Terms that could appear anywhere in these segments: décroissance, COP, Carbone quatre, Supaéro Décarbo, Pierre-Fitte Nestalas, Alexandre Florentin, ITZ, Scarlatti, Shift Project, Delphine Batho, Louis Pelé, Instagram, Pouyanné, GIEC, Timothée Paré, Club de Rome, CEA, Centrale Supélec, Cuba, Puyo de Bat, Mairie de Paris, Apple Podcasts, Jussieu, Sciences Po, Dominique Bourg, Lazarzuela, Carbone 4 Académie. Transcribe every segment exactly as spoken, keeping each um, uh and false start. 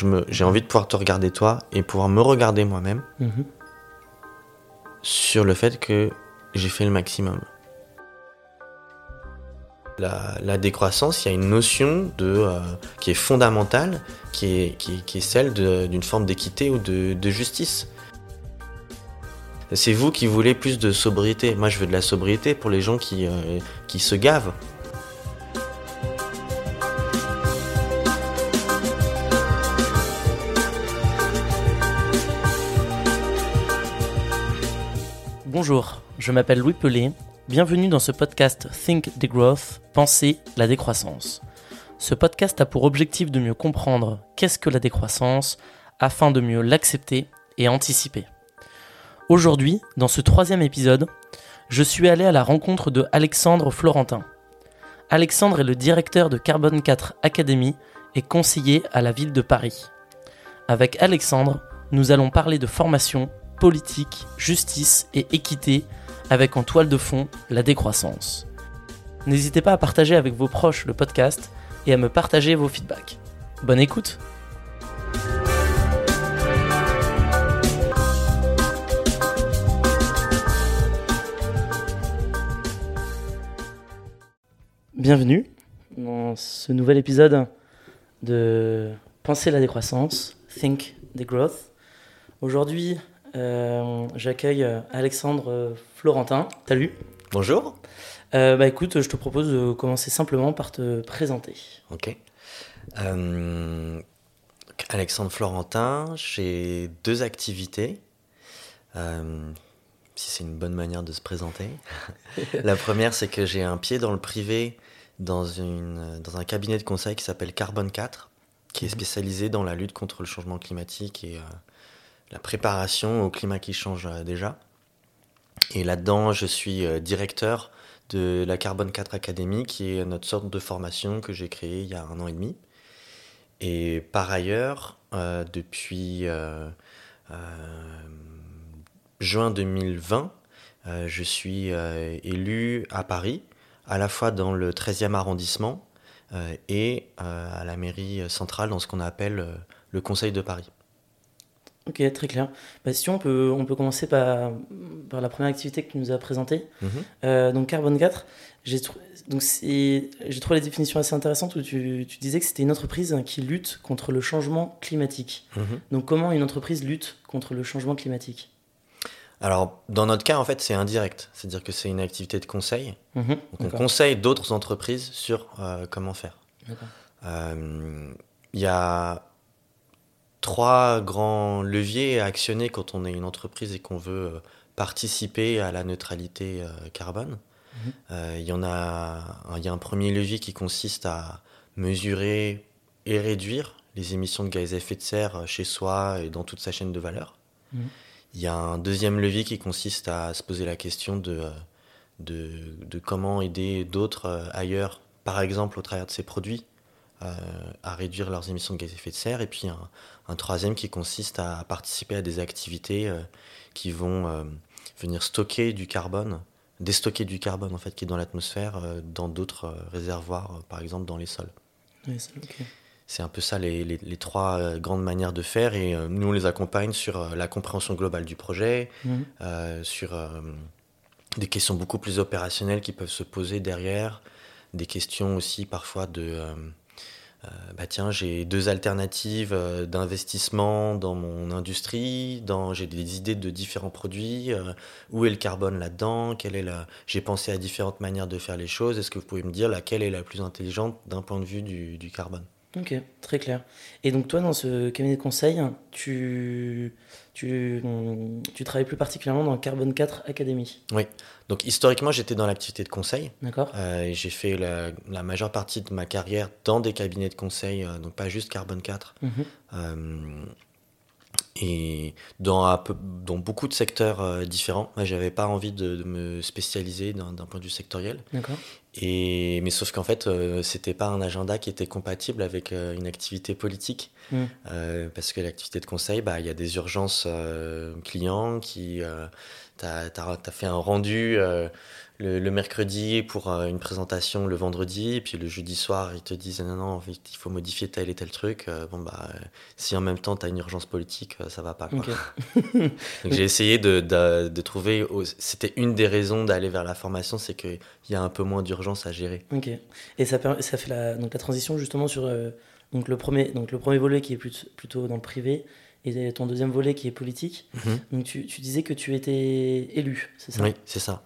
je me, j'ai envie de pouvoir te regarder toi et pouvoir me regarder moi-même mmh. sur le fait que j'ai fait le maximum. La, la décroissance, il y a une notion de, euh, qui est fondamentale, qui est, qui, qui est celle de, d'une forme d'équité ou de, de justice. C'est vous qui voulez plus de sobriété. Moi, je veux de la sobriété pour les gens qui, euh, qui se gavent. Bonjour, je m'appelle Louis Pelé. Bienvenue dans ce podcast Think the Growth, penser la décroissance. Ce podcast a pour objectif de mieux comprendre qu'est-ce que la décroissance, afin de mieux l'accepter et anticiper. Aujourd'hui, dans ce troisième épisode, je suis allé à la rencontre de Alexandre Florentin. Alexandre est le directeur de Carbone quatre Académie et conseiller à la ville de Paris. Avec Alexandre, nous allons parler de formation, politique, justice et équité, avec en toile de fond la décroissance. N'hésitez pas à partager avec vos proches le podcast et à me partager vos feedbacks. Bonne écoute! Bienvenue dans ce nouvel épisode de Penser la décroissance, Think the Growth. Aujourd'hui, Euh, j'accueille Alexandre Florentin. Salut. Bonjour. Euh, bah écoute, je te propose de commencer simplement par te présenter. Ok. Euh, Alexandre Florentin, j'ai deux activités. Euh, si c'est une bonne manière de se présenter. La première, c'est que j'ai un pied dans le privé, dans, une, dans un cabinet de conseil qui s'appelle Carbone quatre, qui est spécialisé dans la lutte contre le changement climatique et... Euh, la préparation au climat qui change déjà. Et là-dedans, je suis directeur de la Carbone quatre Académie, qui est notre sorte de formation que j'ai créée il y a un an et demi. Et par ailleurs, euh, depuis euh, euh, juin deux mille vingt, euh, je suis euh, élu à Paris, à la fois dans le treizième arrondissement euh, et euh, à la mairie centrale, dans ce qu'on appelle euh, le Conseil de Paris. Ok, très clair. Bah, si on peut, on peut commencer par, par la première activité que tu nous as présentée. Mmh. Euh, donc Carbone quatre, j'ai, tr- donc c'est, j'ai trouvé la définition assez intéressante où tu, tu disais que c'était une entreprise qui lutte contre le changement climatique. Mmh. Donc comment une entreprise lutte contre le changement climatique ? Alors dans notre cas, en fait, c'est indirect. C'est-à-dire que c'est une activité de conseil. Mmh. Donc D'accord. On conseille d'autres entreprises sur euh, comment faire. Euh, y a... Trois grands leviers à actionner quand on est une entreprise et qu'on veut participer à la neutralité carbone. Mmh. Euh, il y en a, il y a un premier levier qui consiste à mesurer et réduire les émissions de gaz à effet de serre chez soi et dans toute sa chaîne de valeur. Mmh. Il y a un deuxième levier qui consiste à se poser la question de, de, de comment aider d'autres ailleurs, par exemple au travers de ces produits, Euh, à réduire leurs émissions de gaz à effet de serre, et puis un, un troisième qui consiste à participer à des activités euh, qui vont euh, venir stocker du carbone, déstocker du carbone en fait qui est dans l'atmosphère, euh, dans d'autres euh, réservoirs, euh, par exemple dans les sols. Oui, c'est, okay. C'est un peu ça les, les, les trois euh, grandes manières de faire, et euh, nous on les accompagne sur euh, la compréhension globale du projet, mmh. euh, sur euh, des questions beaucoup plus opérationnelles qui peuvent se poser derrière, des questions aussi parfois de... Euh, Euh, bah tiens, j'ai deux alternatives euh, d'investissement dans mon industrie, dans, j'ai des idées de différents produits, euh, où est le carbone là-dedans, quelle est la... j'ai pensé à différentes manières de faire les choses, est-ce que vous pouvez me dire laquelle est la plus intelligente d'un point de vue du, du carbone ? Ok, très clair. Et donc toi, dans ce cabinet de conseil, tu, tu, tu travailles plus particulièrement dans Carbone quatre Académie. Oui, donc historiquement, j'étais dans l'activité de conseil. D'accord. Euh, et j'ai fait la, la majeure partie de ma carrière dans des cabinets de conseil, euh, donc pas juste Carbone quatre. Mmh. Euh, et dans, un peu, dans beaucoup de secteurs euh, différents. Moi, j'avais pas envie de, de me spécialiser d'un, d'un point de vue sectoriel. D'accord. Et, mais sauf qu'en fait, euh, c'était pas un agenda qui était compatible avec euh, une activité politique. Mmh. Euh, parce que l'activité de conseil, bah, il y a des urgences euh, clients qui... Euh, t'as, t'as, t'as fait un rendu euh, le, le mercredi pour euh, une présentation le vendredi. Et puis le jeudi soir, ils te disent « Non, non, en fait, il faut modifier tel et tel truc. Euh, » Bon, bah, euh, si en même temps, t'as une urgence politique, euh, ça va pas, quoi. Okay. Donc j'ai essayé de, de, de trouver... Aux... C'était une des raisons d'aller vers la formation, c'est qu'il y a un peu moins d'urgence à gérer. Ok. Et ça, ça fait la, donc la transition justement sur euh, donc le premier donc le premier volet qui est plus, plutôt dans le privé et ton deuxième volet qui est politique. Mm-hmm. Donc tu, tu disais que tu étais élu, c'est ça ? Oui, c'est ça.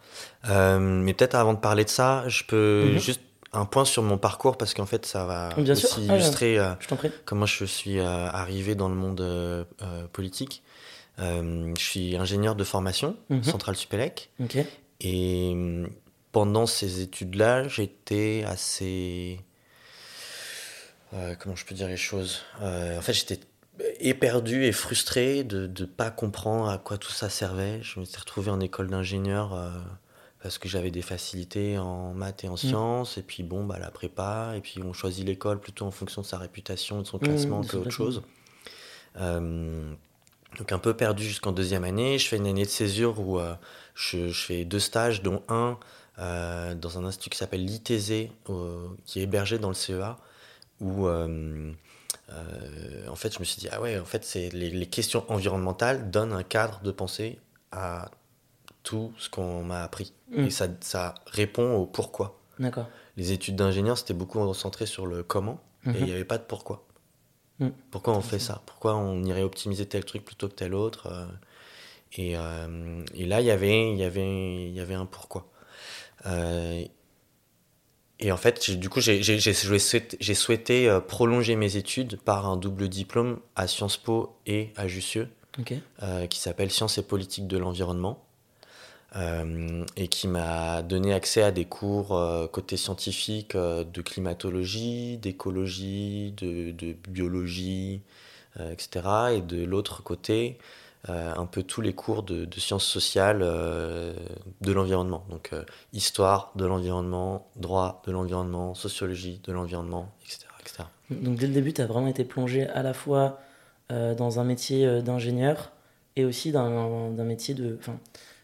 Euh, mais peut-être avant de parler de ça, je peux mm-hmm. juste un point sur mon parcours parce qu'en fait ça va Bien aussi sûr. illustrer ah, euh, comment je suis euh, arrivé dans le monde euh, politique. Euh, je suis ingénieur de formation, mm-hmm. Centrale Supélec. Ok. Et pendant ces études-là, j'étais assez... Euh, comment je peux dire les choses euh, En fait, j'étais éperdu et frustré de ne pas comprendre à quoi tout ça servait. Je me suis retrouvé en école d'ingénieur euh, parce que j'avais des facilités en maths et en sciences. Mmh. Et puis, bon, bah, la prépa. Et puis, on choisit l'école plutôt en fonction de sa réputation et de son classement mmh, que autre chose. Euh, donc, un peu perdu jusqu'en deuxième année. Je fais une année de césure où euh, je, je fais deux stages, dont un... Euh, dans un institut qui s'appelle l'I T Z, euh, qui est hébergé dans le C E A, où euh, euh, en fait je me suis dit ah ouais en fait c'est les, les questions environnementales donnent un cadre de pensée à tout ce qu'on m'a appris mmh. et ça ça répond au pourquoi. D'accord. Les études d'ingénieur c'était beaucoup centré sur le comment mmh. et il n'y avait pas de pourquoi. Mmh. Pourquoi on fait ça ? Pourquoi on irait optimiser tel truc plutôt que tel autre ? Et, euh, et là il y avait il y avait il y avait un pourquoi. Euh, et en fait, j'ai, du coup, j'ai, j'ai, j'ai souhaité, j'ai souhaité euh, prolonger mes études par un double diplôme à Sciences Po et à Jussieu, okay. euh, qui s'appelle Sciences et Politique de l'Environnement, euh, et qui m'a donné accès à des cours euh, côté scientifique euh, de climatologie, d'écologie, de, de biologie, euh, et cetera. Et de l'autre côté... Euh, un peu tous les cours de, de sciences sociales euh, de l'environnement. Donc, euh, histoire de l'environnement, droit de l'environnement, sociologie de l'environnement, et cetera et cetera. Donc, dès le début, tu as vraiment été plongé à la fois euh, dans un métier d'ingénieur et aussi d'un, d'un métier de... Enfin,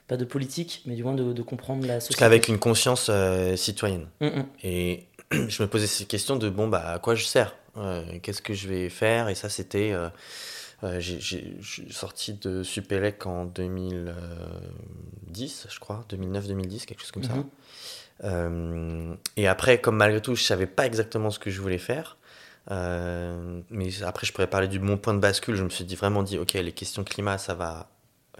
pas de politique, mais du moins de, de comprendre la société. Parce qu'avec une conscience euh, citoyenne. Mm-mm. Et je me posais cette question de, bon, bah, à quoi je sers ? euh, Qu'est-ce que je vais faire ? Et ça, c'était... Euh, Euh, j'ai, j'ai, je suis sorti de Supélec en deux mille dix, je crois, deux mille neuf deux mille dix, quelque chose comme mm-hmm. ça. Euh, et après, comme malgré tout, je ne savais pas exactement ce que je voulais faire. Euh, mais après, je pourrais parler du bon point de bascule. Je me suis dit, vraiment dit, ok, les questions climat, ça va...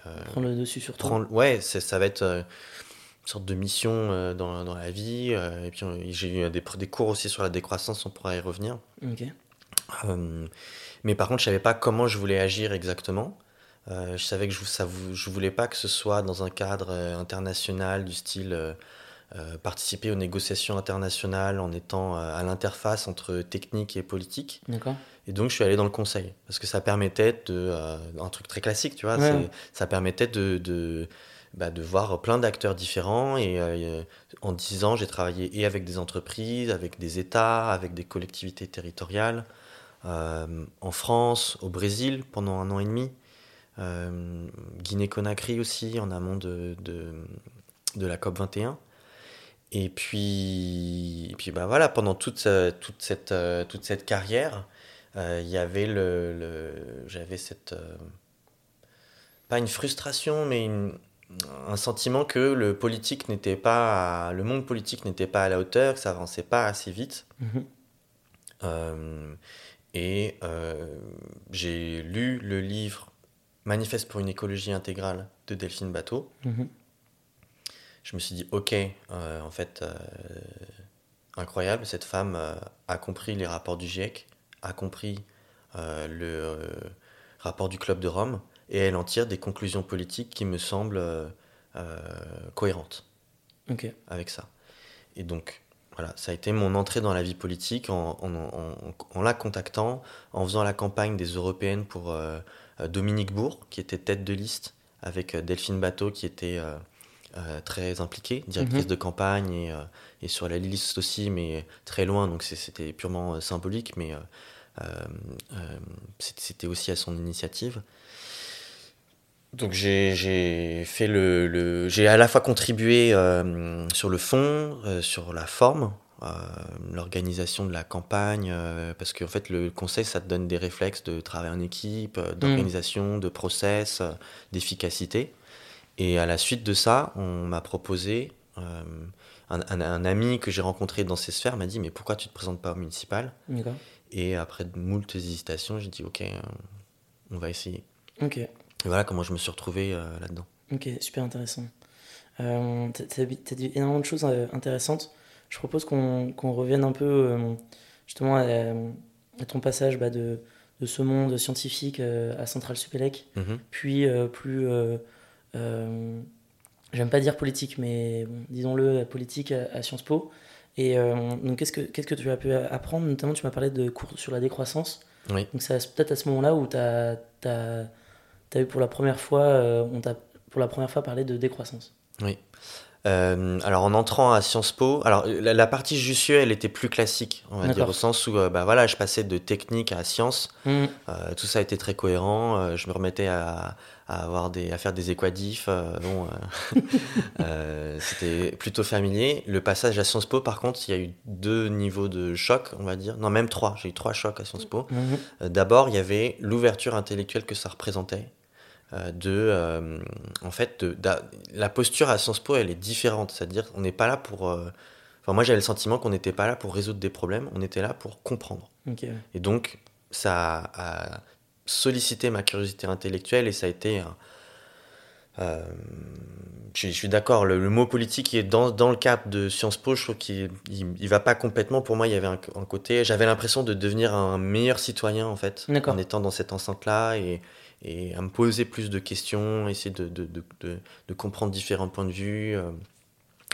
Euh, prendre le dessus sur toi. Ouais, c'est, ça va être euh, une sorte de mission euh, dans, dans la vie. Euh, et puis, on, j'ai eu des, des cours aussi sur la décroissance, on pourra y revenir. Ok. Euh, mais par contre je savais pas comment je voulais agir exactement, euh, je savais que je, ça, je voulais pas que ce soit dans un cadre euh, international du style euh, euh, participer aux négociations internationales en étant euh, à l'interface entre technique et politique. D'accord. Et donc je suis allé dans le conseil parce que ça permettait de euh, un truc très classique tu vois ouais. c'est, ça permettait de, de Bah, de voir plein d'acteurs différents et euh, en dix ans j'ai travaillé et avec des entreprises, avec des États, avec des collectivités territoriales euh, en France, au Brésil pendant un an et demi, euh, Guinée-Conakry aussi en amont de, de, de la C O P vingt et un et puis, et puis bah voilà, pendant toute, toute, cette, toute cette carrière euh, y avait le, le, j'avais cette euh, pas une frustration mais une un sentiment que le politique n'était pas à, le monde politique n'était pas à la hauteur, que ça avançait pas assez vite. Mmh. Euh, et euh, j'ai lu le livre Manifeste pour une écologie intégrale de Delphine Batho. Mmh. Je me suis dit ok, euh, en fait euh, incroyable, cette femme euh, a compris les rapports du GIEC, a compris euh, le euh, rapport du Club de Rome. Et elle en tire des conclusions politiques qui me semblent euh, euh, cohérentes okay. avec ça. Et donc, voilà, ça a été mon entrée dans la vie politique en, en, en, en la contactant, en faisant la campagne des Européennes pour euh, Dominique Bourg, qui était tête de liste, avec Delphine Batho, qui était euh, euh, très impliquée, directrice mmh. de campagne et, euh, et sur la liste aussi, mais très loin, donc c'est, c'était purement euh, symbolique, mais euh, euh, c'était aussi à son initiative. Donc j'ai, j'ai fait le, le j'ai à la fois contribué euh, sur le fond, euh, sur la forme, euh, l'organisation de la campagne, euh, parce qu'en fait le conseil ça te donne des réflexes de travail en équipe, euh, d'organisation, mmh. de process, euh, d'efficacité. Et à la suite de ça, on m'a proposé, euh, un, un, un ami que j'ai rencontré dans ces sphères m'a dit mais pourquoi tu te présentes pas au municipal ? D'accord. Et après de moultes hésitations, j'ai dit ok, euh, on va essayer. Ok. Et voilà comment je me suis retrouvé euh, là-dedans. Ok, super intéressant. Euh, t'as, t'as dit énormément de choses euh, intéressantes. Je propose qu'on, qu'on revienne un peu euh, justement à, à ton passage bah, de, de ce monde scientifique euh, à Centrale Supélec, mm-hmm. puis euh, plus, euh, euh, j'aime pas dire politique, mais bon, disons-le, politique à, à Sciences Po. Et euh, donc qu'est-ce que, qu'est-ce que tu as pu apprendre ? Notamment, tu m'as parlé de cours sur la décroissance. Oui. Donc c'est peut-être à ce moment-là où t'as... t'as T'as eu pour la première fois, euh, on t'a pour la première fois parlé de décroissance. Oui. Euh, alors en entrant à Sciences Po, alors la, la partie Jussieu, elle était plus classique, on va D'accord. dire au sens où euh, bah voilà, je passais de technique à science. Mmh. Euh, tout ça était très cohérent. Euh, je me remettais à, à avoir des à faire des équadifs. Euh, bon, euh, euh, c'était plutôt familier. Le passage à Sciences Po, par contre, il y a eu deux niveaux de choc, on va dire. Non, même trois. J'ai eu trois chocs à Sciences Po. Mmh. Euh, d'abord, il y avait l'ouverture intellectuelle que ça représentait. De, euh, en fait, de, de, la posture à Sciences Po, elle est différente. C'est-à-dire, on n'est pas là pour. Euh, enfin, moi, j'avais le sentiment qu'on n'était pas là pour résoudre des problèmes. On était là pour comprendre. Okay. Et donc, ça a, a sollicité ma curiosité intellectuelle et ça a été. Euh, euh, je, je suis d'accord. Le, le mot politique, il est dans dans le cadre de Sciences Po. Je trouve qu'il il, il va pas complètement. Pour moi, il y avait un, un côté. J'avais l'impression de devenir un meilleur citoyen en fait, d'accord. en étant dans cette enceinte-là et et à me poser plus de questions, essayer de, de, de, de, de comprendre différents points de vue, euh,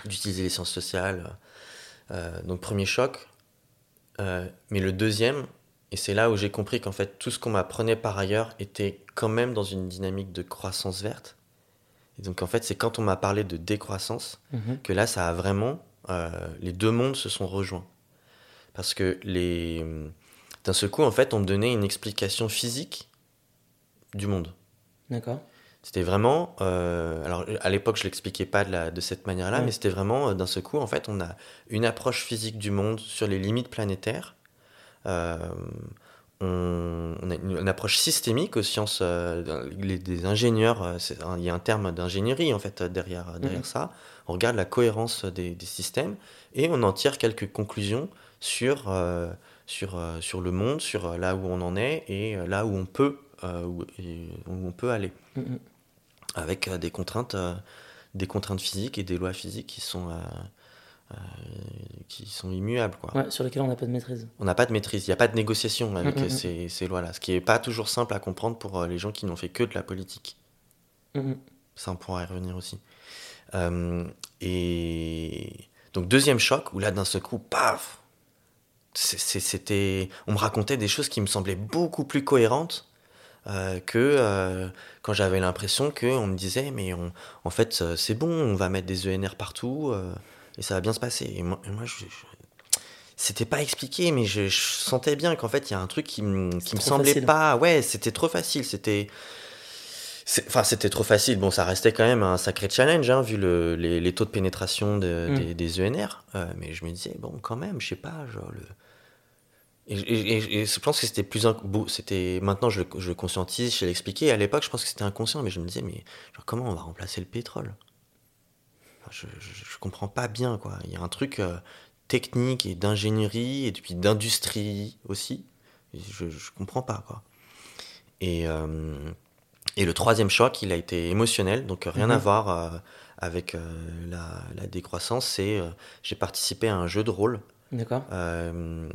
d'utiliser les sciences sociales. Euh, donc premier choc. Euh, mais le deuxième, et c'est là où j'ai compris qu'en fait tout ce qu'on m'apprenait par ailleurs était quand même dans une dynamique de croissance verte. Et donc en fait c'est quand on m'a parlé de décroissance mmh. que là ça a vraiment... Euh, les deux mondes se sont rejoints. Parce que les, d'un seul coup en fait on me donnait une explication physique du monde. D'accord. C'était vraiment, euh, alors à l'époque je l'expliquais pas de, la, de cette manière-là, ouais. mais c'était vraiment euh, d'un seul coup en fait on a une approche physique du monde sur les limites planétaires, euh, on, on a une, une approche systémique aux sciences, euh, les, des ingénieurs, euh, c'est, il y a un terme d'ingénierie en fait derrière, derrière mmh. ça, on regarde la cohérence des, des systèmes et on en tire quelques conclusions sur, euh, sur, euh, sur le monde, sur là où on en est et là où on peut Euh, où, et, où on peut aller mmh. avec euh, des contraintes euh, des contraintes physiques et des lois physiques qui sont euh, euh, qui sont immuables quoi. Ouais, sur lesquelles on n'a pas de maîtrise on n'a pas de maîtrise, il n'y a pas de négociation avec mmh. ces, ces lois là, ce qui n'est pas toujours simple à comprendre pour euh, les gens qui n'ont fait que de la politique. mmh. Ça on pourra y revenir aussi. Euh, et donc deuxième choc où là d'un seul coup paf c'était, on me racontait des choses qui me semblaient beaucoup plus cohérentes Euh, que euh, quand j'avais l'impression qu'on me disait mais on, en fait c'est bon, on va mettre des E N R partout euh, et ça va bien se passer. Et moi, et moi je, je, c'était pas expliqué mais je, je sentais bien qu'en fait il y a un truc qui, m, qui me semblait facile. Pas ouais c'était trop facile c'était enfin c'était trop facile bon ça restait quand même un sacré challenge hein, vu le, les, les taux de pénétration de, mmh. des, des E N R euh, mais je me disais bon quand même je sais pas genre le Et, et, et je pense que c'était plus inc... c'était maintenant je le, je le conscientise, je l'ai expliqué. À l'époque, je pense que c'était inconscient, mais je me disais mais genre, comment on va remplacer le pétrole ? Enfin, je, je, je comprends pas bien quoi. Il y a un truc euh, technique et d'ingénierie et puis d'industrie aussi. Je, je comprends pas quoi. Et euh, et le troisième choc, il a été émotionnel, donc rien mmh. à voir euh, avec euh, la, la décroissance. C'est euh, j'ai participé à un jeu de rôle. D'accord. Euh,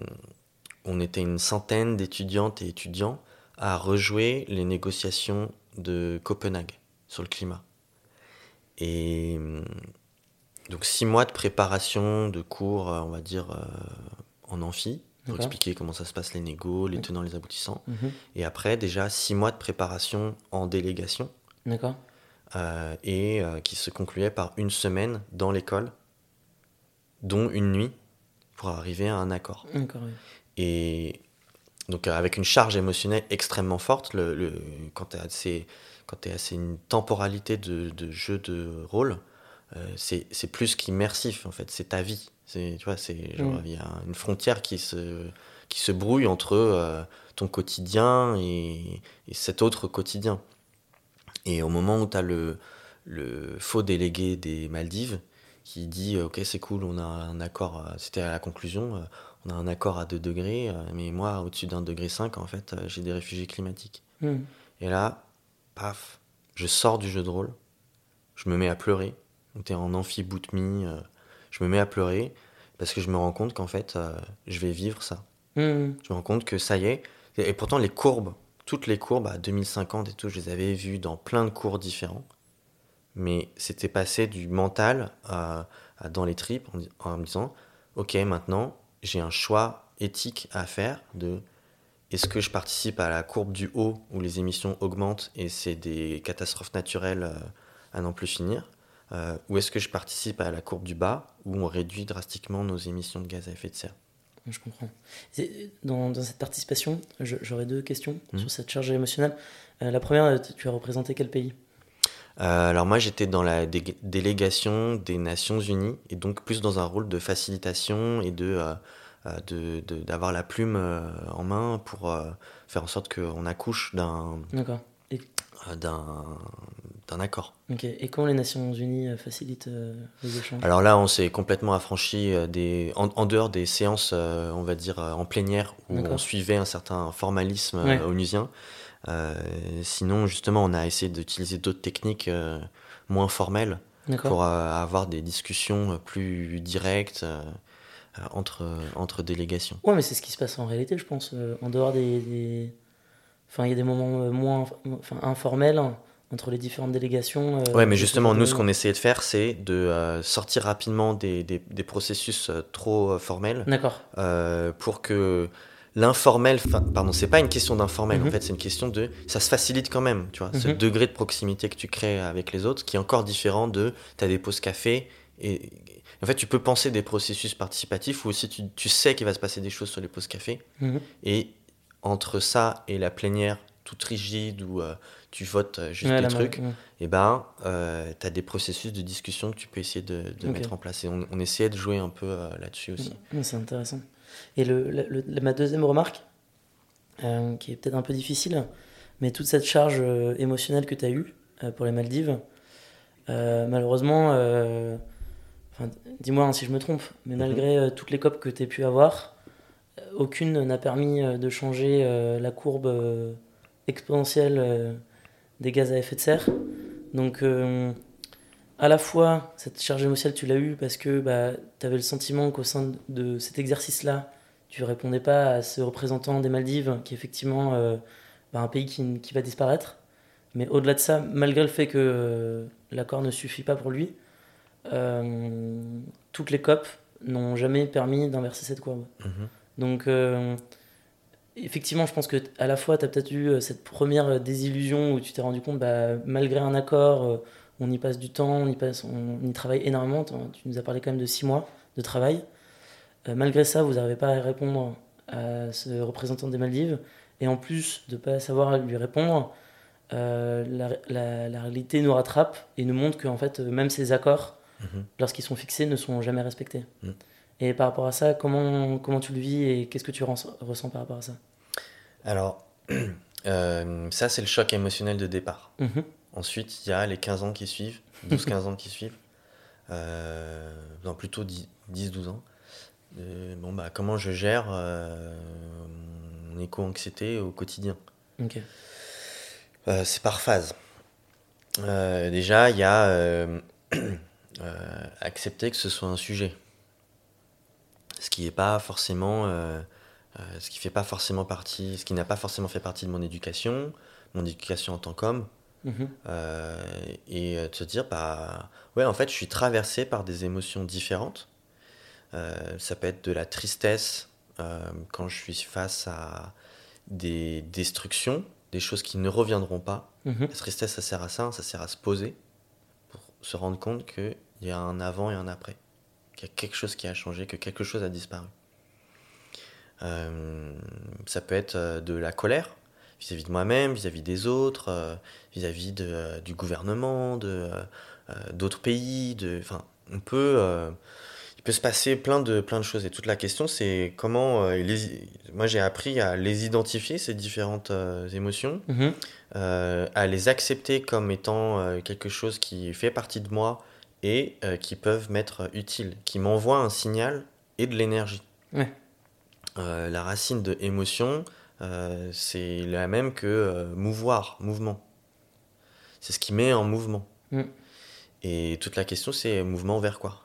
On était une centaine d'étudiantes et étudiants à rejouer les négociations de Copenhague sur le climat. Et donc six mois de préparation, de cours, on va dire, euh, en amphi, pour D'accord. expliquer comment ça se passe, les négos, les tenants, les aboutissants. Mm-hmm. Et après, déjà, six mois de préparation en délégation. D'accord. euh, et euh, qui se concluait par une semaine dans l'école, dont une nuit, pour arriver à un accord. D'accord, oui. Et donc euh, avec une charge émotionnelle extrêmement forte, le, le, quand tu es assez, assez une temporalité de, de jeu de rôle, euh, c'est, c'est plus qu'immersif, en fait, c'est ta vie. C'est, tu vois, c'est genre, mmh. y a une frontière qui se, qui se brouille entre euh, ton quotidien et, et cet autre quotidien. Et au moment où tu as le, le faux délégué des Maldives qui dit « Ok, c'est cool, on a un accord, c'était à la conclusion, on a un accord à deux degrés, mais moi, au-dessus d'un degré cinq, en fait, j'ai des réfugiés climatiques. Mmh. » Et là, paf, je sors du jeu de rôle, je me mets à pleurer. Donc t'es en amphiboutmie, euh, je me mets à pleurer parce que je me rends compte qu'en fait, euh, je vais vivre ça. Mmh. Je me rends compte que ça y est. Et pourtant, les courbes, toutes les courbes à deux mille cinquante et tout, je les avais vues dans plein de cours différents. Mais c'était passé du mental à, à dans les tripes en, en me disant « Ok, maintenant, j'ai un choix éthique à faire de est-ce que je participe à la courbe du haut où les émissions augmentent et c'est des catastrophes naturelles à n'en plus finir ? Euh, ou est-ce que je participe à la courbe du bas où on réduit drastiquement nos émissions de gaz à effet de serre ? » Je comprends. Dans, dans cette participation, je, j'aurais deux questions mmh. sur cette charge émotionnelle. Euh, la première, tu as représenté quel pays ? Euh, alors moi, j'étais dans la dé- délégation des Nations Unies, et donc plus dans un rôle de facilitation et de, euh, de, de, d'avoir la plume euh, en main pour euh, faire en sorte qu'on accouche d'un, D'accord. Et... euh, d'un, d'un accord. Okay. Et comment les Nations Unies facilitent euh, les échanges ? Alors là, on s'est complètement affranchi des, en, en dehors des séances, euh, on va dire, en plénière, où D'accord. on suivait un certain formalisme euh, ouais. onusien. Euh, sinon, justement, on a essayé d'utiliser d'autres techniques euh, moins formelles D'accord. pour euh, avoir des discussions plus directes euh, entre, entre délégations. Ouais, mais c'est ce qui se passe en réalité, je pense. Euh, en dehors des, des... Enfin, il y a des moments moins enfin, informels hein, entre les différentes délégations. Euh, ouais, mais justement, nous, ce qu'on essayait de faire, c'est de euh, sortir rapidement des, des, des processus euh, trop euh, formels D'accord. Euh, pour que... L'informel, fin, pardon, c'est pas une question d'informel, mm-hmm. en fait, c'est une question de... Ça se facilite quand même, tu vois, mm-hmm. ce degré de proximité que tu crées avec les autres, qui est encore différent de... T'as des pauses café, et... En fait, tu peux penser des processus participatifs, où aussi tu, tu sais qu'il va se passer des choses sur les pauses café, mm-hmm. et entre ça et la plénière toute rigide, où euh, tu votes juste ouais, des trucs, ouais. et ben, euh, t'as des processus de discussion que tu peux essayer de, de okay. mettre en place. Et on, on essayait de jouer un peu euh, là-dessus aussi. C'est intéressant. Et le, le, le, ma deuxième remarque, euh, qui est peut-être un peu difficile, mais toute cette charge euh, émotionnelle que tu as eue euh, pour les Maldives, euh, malheureusement, euh, enfin, dis-moi hein, si je me trompe, mais mm-hmm. malgré euh, toutes les C O P que tu as pu avoir, euh, aucune n'a permis euh, de changer euh, la courbe euh, exponentielle euh, des gaz à effet de serre. Donc, euh, à la fois, cette charge émotionnelle, tu l'as eue parce que bah, tu avais le sentiment qu'au sein de cet exercice-là, tu ne répondais pas à ce représentant des Maldives, qui est effectivement euh, bah, un pays qui, qui va disparaître. Mais au-delà de ça, malgré le fait que euh, l'accord ne suffit pas pour lui, euh, toutes les C O P n'ont jamais permis d'inverser cette courbe. Mmh. Donc, euh, effectivement, je pense qu'à la fois, tu as peut-être eu cette première désillusion où tu t'es rendu compte, bah, malgré un accord... Euh, On y passe du temps, on y, passe, on y travaille énormément. Tu nous as parlé quand même de six mois de travail. Euh, malgré ça, vous n'arrivez pas à répondre à ce représentant des Maldives. Et en plus de ne pas savoir lui répondre, euh, la, la, la réalité nous rattrape et nous montre que en fait, même ces accords, mm-hmm. lorsqu'ils sont fixés, ne sont jamais respectés. Mm. Et par rapport à ça, comment, comment tu le vis et qu'est-ce que tu rens- ressens par rapport à ça ? Alors, euh, ça, c'est le choc émotionnel de départ. Mm-hmm. Ensuite, il y a les quinze ans qui suivent, douze quinze ans qui suivent, euh, non, plutôt dix douze ans. Euh, bon, bah, comment je gère euh, mon éco-anxiété au quotidien. Okay. Euh, c'est par phase. Euh, déjà, il y a euh, euh, accepter que ce soit un sujet. Ce qui n'est pas forcément, euh, euh, ce qui fait pas forcément partie, ce qui n'a pas forcément fait partie de mon éducation, mon éducation en tant qu'homme. Mmh. Euh, et de se dire bah ouais en fait je suis traversé par des émotions différentes, euh, ça peut être de la tristesse euh, quand je suis face à des destructions, des choses qui ne reviendront pas, Mmh. La tristesse, ça sert à ça, ça sert à se poser pour se rendre compte qu'il y a un avant et un après, qu'il y a quelque chose qui a changé, que quelque chose a disparu. Euh, ça peut être de la colère vis-à-vis de moi-même, vis-à-vis des autres, euh, vis-à-vis de, euh, du gouvernement, de, euh, d'autres pays. De, enfin, on peut, euh, il peut se passer plein de, plein de choses. Et toute la question, c'est comment... Euh, les, moi, j'ai appris à les identifier, ces différentes euh, émotions, mmh. euh, à les accepter comme étant euh, quelque chose qui fait partie de moi et euh, qui peuvent m'être utiles, qui m'envoient un signal et de l'énergie. Ouais. Euh, la racine de émotion, euh, c'est la même que euh, mouvoir, mouvement. C'est ce qui met en mouvement. Mm. Et toute la question, c'est mouvement vers quoi ?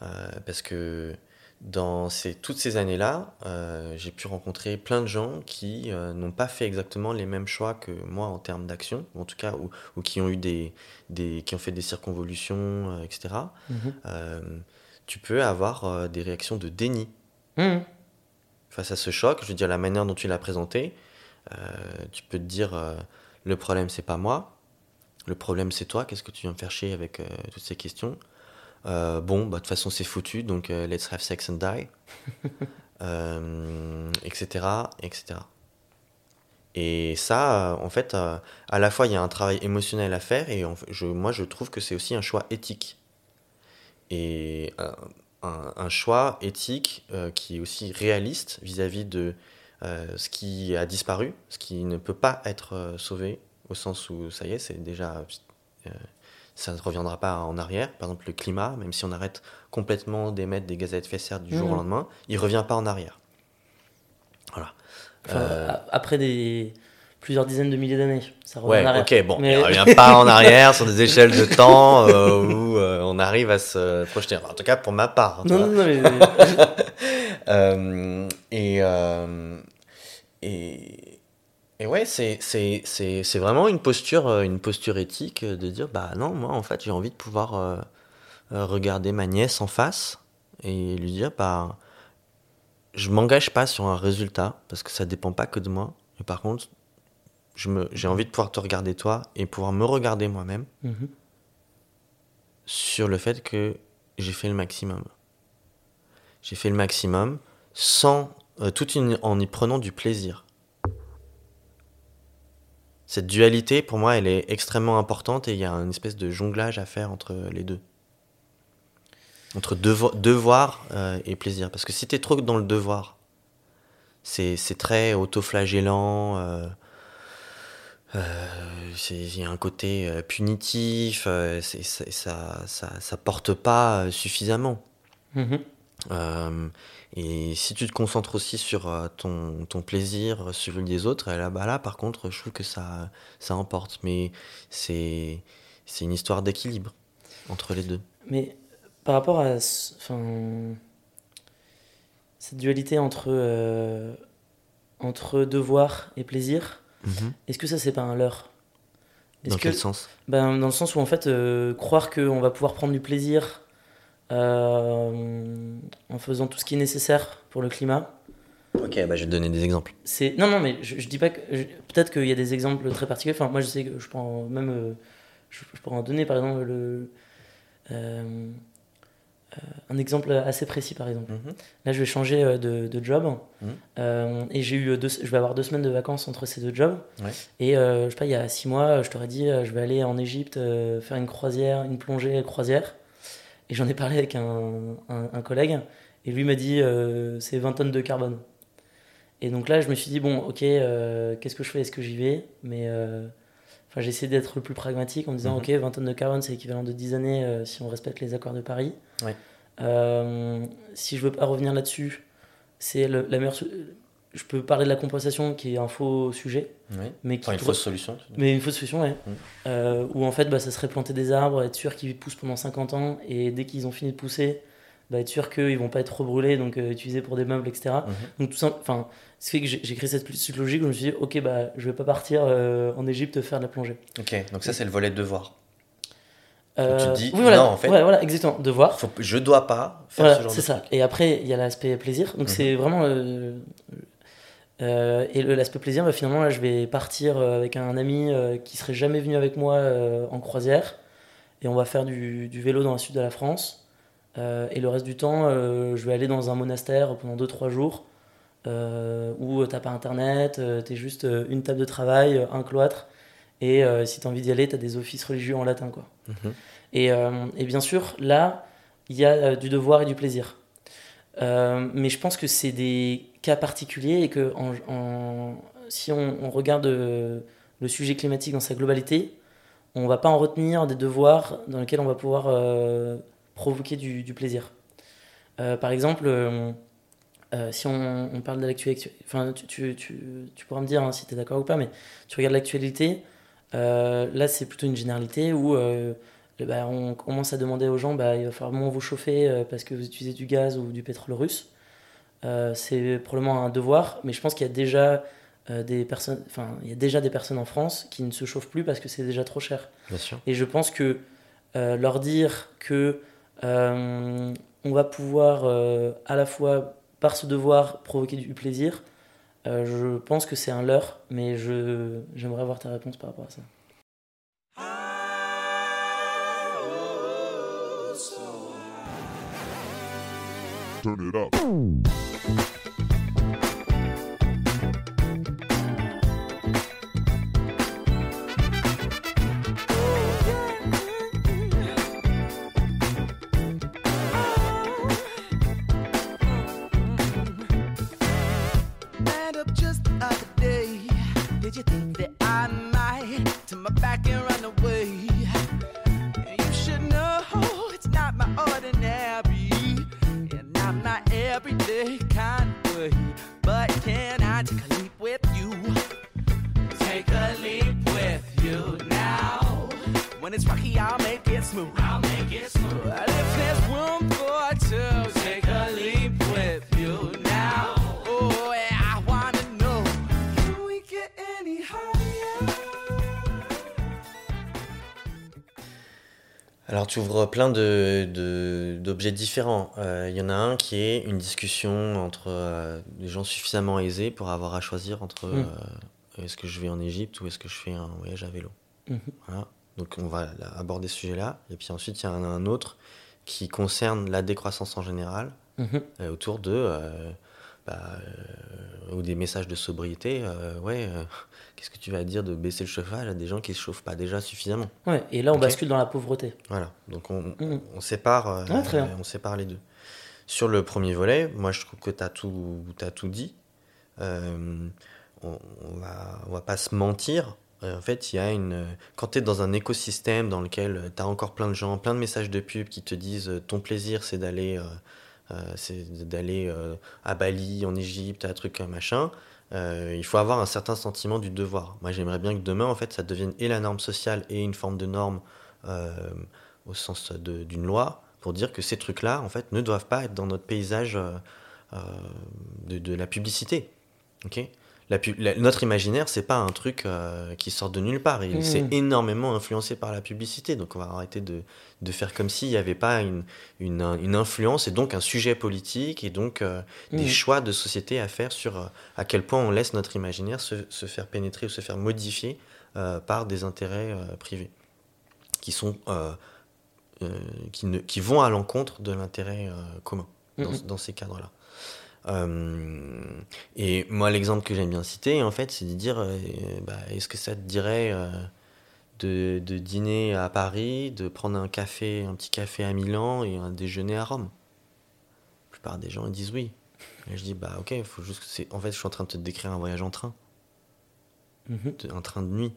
euh, Parce que dans ces, toutes ces années-là, euh, j'ai pu rencontrer plein de gens qui euh, n'ont pas fait exactement les mêmes choix que moi en termes d'action, en tout cas, ou, ou qui ont eu des, des, qui ont fait des circonvolutions, euh, et cetera. Mm-hmm. Euh, tu peux avoir euh, des réactions de déni. Mmh. Face à ce choc, je veux dire, la manière dont tu l'as présenté, euh, tu peux te dire euh, le problème c'est pas moi, le problème c'est toi, qu'est-ce que tu viens me faire chier avec euh, toutes ces questions, euh, bon bah de toute façon c'est foutu donc euh, let's have sex and die euh, etc etc et ça euh, en fait euh, à la fois il y a un travail émotionnel à faire et en fait, je, moi je trouve que c'est aussi un choix éthique et euh, Un, un choix éthique euh, qui est aussi réaliste vis-à-vis de euh, ce qui a disparu, ce qui ne peut pas être euh, sauvé, au sens où ça y est, c'est déjà, euh, ça ne reviendra pas en arrière. Par exemple, le climat, même si on arrête complètement d'émettre des gaz à effet de serre du mmh. jour au lendemain, il ne revient pas en arrière. Voilà. Enfin, euh... Après des... plusieurs dizaines de milliers d'années, ça revient ouais, en arrière. Ok, bon, mais... il ne revient pas en arrière sur des échelles de temps euh, où euh, on arrive à se projeter. Enfin, en tout cas, pour ma part. Non, non, non, mais... euh, et, euh, et, et ouais, c'est, c'est, c'est, c'est vraiment une posture, une posture éthique de dire, bah non, moi, en fait, j'ai envie de pouvoir euh, regarder ma nièce en face et lui dire, bah, je ne m'engage pas sur un résultat parce que ça ne dépend pas que de moi. Mais par contre, Je me, j'ai envie de pouvoir te regarder toi et pouvoir me regarder moi-même mmh. sur le fait que j'ai fait le maximum. J'ai fait le maximum sans, euh, toute une, en y prenant du plaisir. Cette dualité, pour moi, elle est extrêmement importante et il y a une espèce de jonglage à faire entre les deux. Entre devo- devoir euh, et plaisir. Parce que si t'es trop dans le devoir, c'est, c'est très autoflagellant... Euh, Euh, il y a un côté euh, punitif, euh, c'est, c'est, ça, ça, ça porte pas euh, suffisamment. Mmh. Euh, et si tu te concentres aussi sur euh, ton, ton plaisir, sur celui des autres, là, bah là par contre, je trouve que ça, ça emporte. Mais c'est, c'est une histoire d'équilibre entre les deux. Mais par rapport à enfin, cette dualité entre, euh, entre devoir et plaisir, Mmh. est-ce que ça c'est pas un leurre ? Est-ce Dans que... quel sens ? Ben, dans le sens où en fait euh, croire qu'on va pouvoir prendre du plaisir euh, en faisant tout ce qui est nécessaire pour le climat. Ok, bah je vais te donner des exemples. C'est... Non non mais je, je dis pas que je... peut-être qu'il y a des exemples très particuliers. Enfin moi je sais que je prends même euh, je, je pourrais en donner par exemple le euh, euh, un exemple assez précis par exemple. Mmh. Là je vais changer euh, de, de job. Mmh. Euh, et j'ai eu deux, je vais avoir deux semaines de vacances entre ces deux jobs. Ouais. Et euh, je sais pas, il y a six mois, je t'aurais dit, euh, je vais aller en Égypte euh, faire une croisière, une plongée croisière. Et j'en ai parlé avec un, un, un collègue. Et lui m'a dit, euh, c'est vingt tonnes de carbone. Et donc là, je me suis dit, bon, ok, euh, qu'est-ce que je fais ? Est-ce que j'y vais ? Mais euh, j'ai essayé d'être le plus pragmatique en me disant, mmh. ok, vingt tonnes de carbone, c'est l'équivalent de dix années euh, si on respecte les accords de Paris. Ouais. Euh, si je veux pas revenir là-dessus... C'est le, la meilleure. Je peux parler de la compensation qui est un faux sujet, oui. mais qui enfin, une pourrait, fausse solution. Mais une fausse solution, ouais. Mm. Euh, où en fait, bah, ça serait planter des arbres, être sûr qu'ils poussent pendant cinquante ans, et dès qu'ils ont fini de pousser, bah, être sûr qu'ils vont pas être rebrûlés, donc euh, utilisés pour des meubles, et cetera. Mm-hmm. Donc tout ça, enfin, ce qui fait que j'ai, j'ai créé cette petite logique où je me suis dit, ok, bah, je vais pas partir euh, en Égypte faire de la plongée. Ok, donc ça c'est le volet devoir. Euh, tu te dis, oui, voilà, non, en fait, ouais, voilà, exactement, devoir. Faut, je dois pas faire voilà, ce genre c'est de ça. Truc. Et après, il y a l'aspect plaisir. Donc, mm-hmm. c'est vraiment. Euh, Euh, et l'aspect plaisir, bah, finalement, là, je vais partir avec un ami euh, qui serait jamais venu avec moi euh, en croisière. Et on va faire du, du vélo dans le sud de la France. Euh, et le reste du temps, euh, je vais aller dans un monastère pendant deux trois jours euh, où t'as pas internet, euh, t'es juste euh, une table de travail, un cloître. Et euh, si t'as envie d'y aller, t'as des offices religieux en latin, quoi. Mmh. Et, euh, et bien sûr, là, il y a euh, du devoir et du plaisir. Euh, mais je pense que c'est des cas particuliers et que en, en, si on, on regarde euh, le sujet climatique dans sa globalité, on ne va pas en retenir des devoirs dans lesquels on va pouvoir euh, provoquer du, du plaisir. Euh, par exemple, euh, euh, si on, on parle de l'actualité, enfin, tu, tu, tu, tu pourras me dire hein, si tu es d'accord ou pas, mais tu regardes l'actualité, euh, là c'est plutôt une généralité où euh, bah, on commence à demander aux gens bah, il va falloir moins vous chauffer euh, parce que vous utilisez du gaz ou du pétrole russe. Euh, c'est probablement un devoir, mais je pense qu'il y a déjà euh, des personnes, enfin, il y a déjà des personnes en France qui ne se chauffent plus parce que c'est déjà trop cher. Bien sûr. Et je pense que euh, leur dire que euh, on va pouvoir euh, à la fois par ce devoir provoquer du plaisir, euh, je pense que c'est un leurre, mais je j'aimerais avoir ta réponse par rapport à ça. Turn it up. And up just the other day, did you think that I might turn my back and run away? You should know it's not my ordinary. My everyday kind of way, but can I take a leap with you? Take a leap with you now. When it's rocky, I'll make it smooth. I'll make it smooth. And if there's room for two, take a leap with you now. Oh, yeah, I wanna know. Can we get any higher? Alors tu ouvres plein de, de, d'objets différents. Il euh, y en a un qui est une discussion entre euh, des gens suffisamment aisés pour avoir à choisir entre euh, mmh. est-ce que je vais en Égypte ou est-ce que je fais un voyage à vélo. Mmh. Voilà. Donc on va là, aborder ce sujet-là. Et puis ensuite il y en a un autre qui concerne la décroissance en général mmh. euh, autour de... Euh, bah, euh, ou des messages de sobriété. Euh, ouais, euh, qu'est-ce que tu vas dire de baisser le chauffage à des gens qui ne se chauffent pas déjà suffisamment? Ouais, et là on okay. bascule dans la pauvreté. Voilà, donc on, mmh. on sépare, euh, ah, très bien. On sépare les deux. Sur le premier volet, moi je trouve que tu as tout, t'as tout dit. Euh, on, on va, on va pas se mentir. En fait, il y a une... quand tu es dans un écosystème dans lequel tu as encore plein de gens, plein de messages de pub qui te disent ton plaisir c'est d'aller. Euh, Euh, c'est d'aller euh, à Bali, en Égypte, à un truc, un machin. Euh, il faut avoir un certain sentiment du devoir. Moi, j'aimerais bien que demain, en fait, ça devienne et la norme sociale et une forme de norme euh, au sens de, d'une loi pour dire que ces trucs-là, en fait, ne doivent pas être dans notre paysage euh, euh, de, de la publicité. Okay ? La pub- la, notre imaginaire, c'est pas un truc euh, qui sort de nulle part. Il mmh. s'est énormément influencé par la publicité. Donc on va arrêter de, de faire comme s'il n'y avait pas une, une, une influence et donc un sujet politique et donc euh, mmh. des choix de société à faire sur euh, à quel point on laisse notre imaginaire se, se faire pénétrer ou se faire modifier euh, par des intérêts euh, privés qui, sont, euh, euh, qui, ne, qui vont à l'encontre de l'intérêt euh, commun dans, mmh. dans ces cadres-là. Euh, et moi l'exemple que j'aime bien citer en fait c'est de dire euh, bah, est-ce que ça te dirait euh, de, de dîner à Paris, de prendre un café, un petit café à Milan et un déjeuner à Rome? La plupart des gens ils disent oui. Et je dis bah ok, faut juste que c'est... en fait je suis en train de te décrire un voyage en train, mm-hmm. un train de nuit.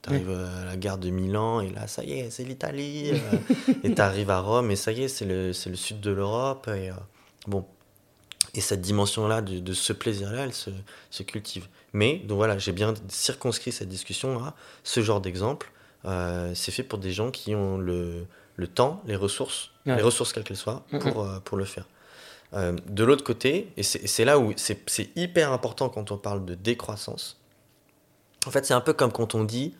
T'arrives à la gare de Milan et là, ça y est, c'est l'Italie. euh, et t'arrives à Rome et ça y est, c'est le, c'est le sud de l'Europe. Et euh, bon. Et cette dimension-là, de, de ce plaisir-là, elle se, se cultive. Mais, donc voilà, j'ai bien circonscrit cette discussion à ce genre d'exemple. Euh, c'est fait pour des gens qui ont le, le temps, les ressources, ouais. les ressources quelles qu'elles soient, pour, mm-hmm. euh, pour le faire. Euh, de l'autre côté, et c'est, c'est là où c'est, c'est hyper important quand on parle de décroissance. En fait, c'est un peu comme quand on dit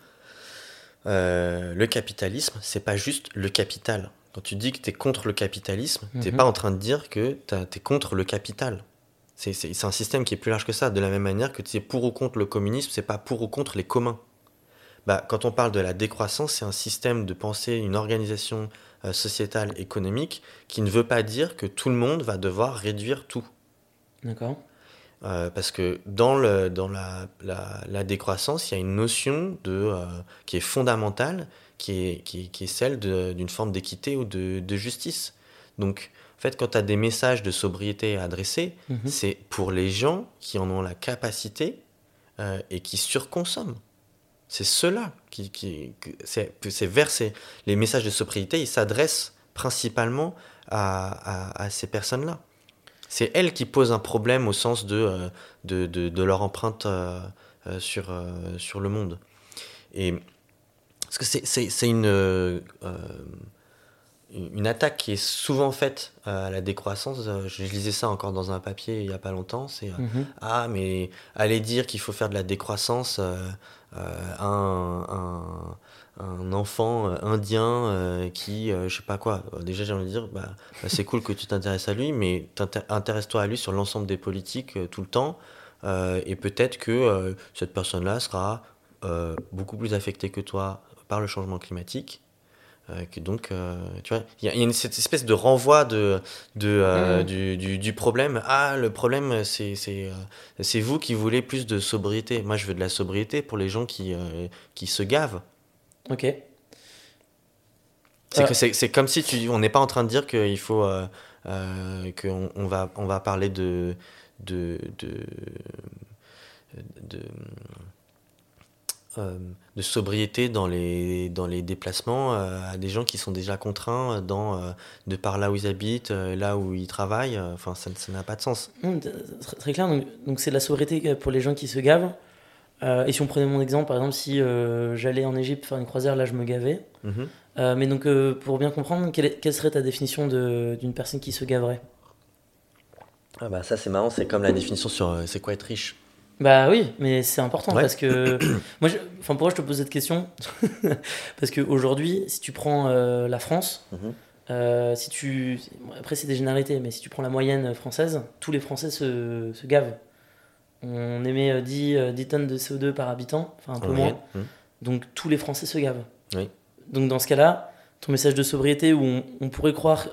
euh, le capitalisme, c'est pas juste le capital. Quand tu dis que tu es contre le capitalisme, mmh. tu n'es pas en train de dire que tu es contre le capital. C'est, c'est, c'est un système qui est plus large que ça, de la même manière que c'est pour ou contre le communisme, c'est pas pour ou contre les communs. Bah, quand on parle de la décroissance, c'est un système de pensée, une organisation euh, sociétale, économique, qui ne veut pas dire que tout le monde va devoir réduire tout. D'accord. Euh, parce que dans, le, dans la, la, la décroissance, il y a une notion de, euh, qui est fondamentale, qui est, qui, qui est celle de, d'une forme d'équité ou de, de justice. Donc, en fait, quand tu as des messages de sobriété à adresser, mmh. c'est pour les gens qui en ont la capacité euh, et qui surconsomment. C'est ceux-là qui, qui, qui c'est, c'est vers ces, les messages de sobriété, ils s'adressent principalement à, à, à ces personnes-là. C'est elles qui posent un problème au sens de, euh, de, de, de leur empreinte euh, euh, sur, euh, sur le monde. Et, parce que c'est, c'est, c'est une... Euh, une attaque qui est souvent faite à la décroissance, je lisais ça encore dans un papier il n'y a pas longtemps, c'est mmh. « Ah, mais aller dire qu'il faut faire de la décroissance euh, euh, à un, un, un enfant indien euh, qui, euh, je sais pas quoi ». Déjà, j'ai envie de dire bah, « bah, c'est cool que tu t'intéresses à lui, mais intéresse-toi à lui sur l'ensemble des politiques euh, tout le temps, euh, et peut-être que euh, cette personne-là sera euh, beaucoup plus affectée que toi par le changement climatique ». Que donc, euh, tu vois, il y, y a une, cette espèce de renvoi de, de, euh, mmh. du, du, du problème. Ah, le problème, c'est, c'est, euh, c'est vous qui voulez plus de sobriété. Moi, je veux de la sobriété pour les gens qui, euh, qui se gavent. Ok. C'est, euh... que c'est, c'est comme si tu, on n'est pas en train de dire qu'il faut euh, euh, qu'on on va, on va parler de de de, de, de Euh, de sobriété dans les, dans les déplacements euh, à des gens qui sont déjà contraints dans, euh, de par là où ils habitent, euh, là où ils travaillent. Enfin, euh, ça, ça n'a pas de sens. Mmh, très, très clair. Donc, donc, c'est de la sobriété pour les gens qui se gavent. Euh, et si on prenait mon exemple, par exemple, si euh, j'allais en Égypte faire une croisière, là, je me gavais. Mmh. Euh, mais donc, euh, pour bien comprendre, quelle, est, quelle serait ta définition de, d'une personne qui se gaverait ? Ah bah, ça, c'est marrant. C'est comme la définition sur euh, c'est quoi être riche ? Bah oui, mais c'est important ouais. Parce que moi, je, enfin pourquoi je te pose cette question parce que aujourd'hui, si tu prends euh, la France, mm-hmm. euh, si tu après c'est des généralités, mais si tu prends la moyenne française, tous les Français se, se gavent. On émet euh, dix, euh, dix tonnes de C O deux par habitant, enfin un peu ouais. moins. Mm-hmm. Donc tous les Français se gavent. Oui. Donc dans ce cas-là, ton message de sobriété où on, on pourrait croire,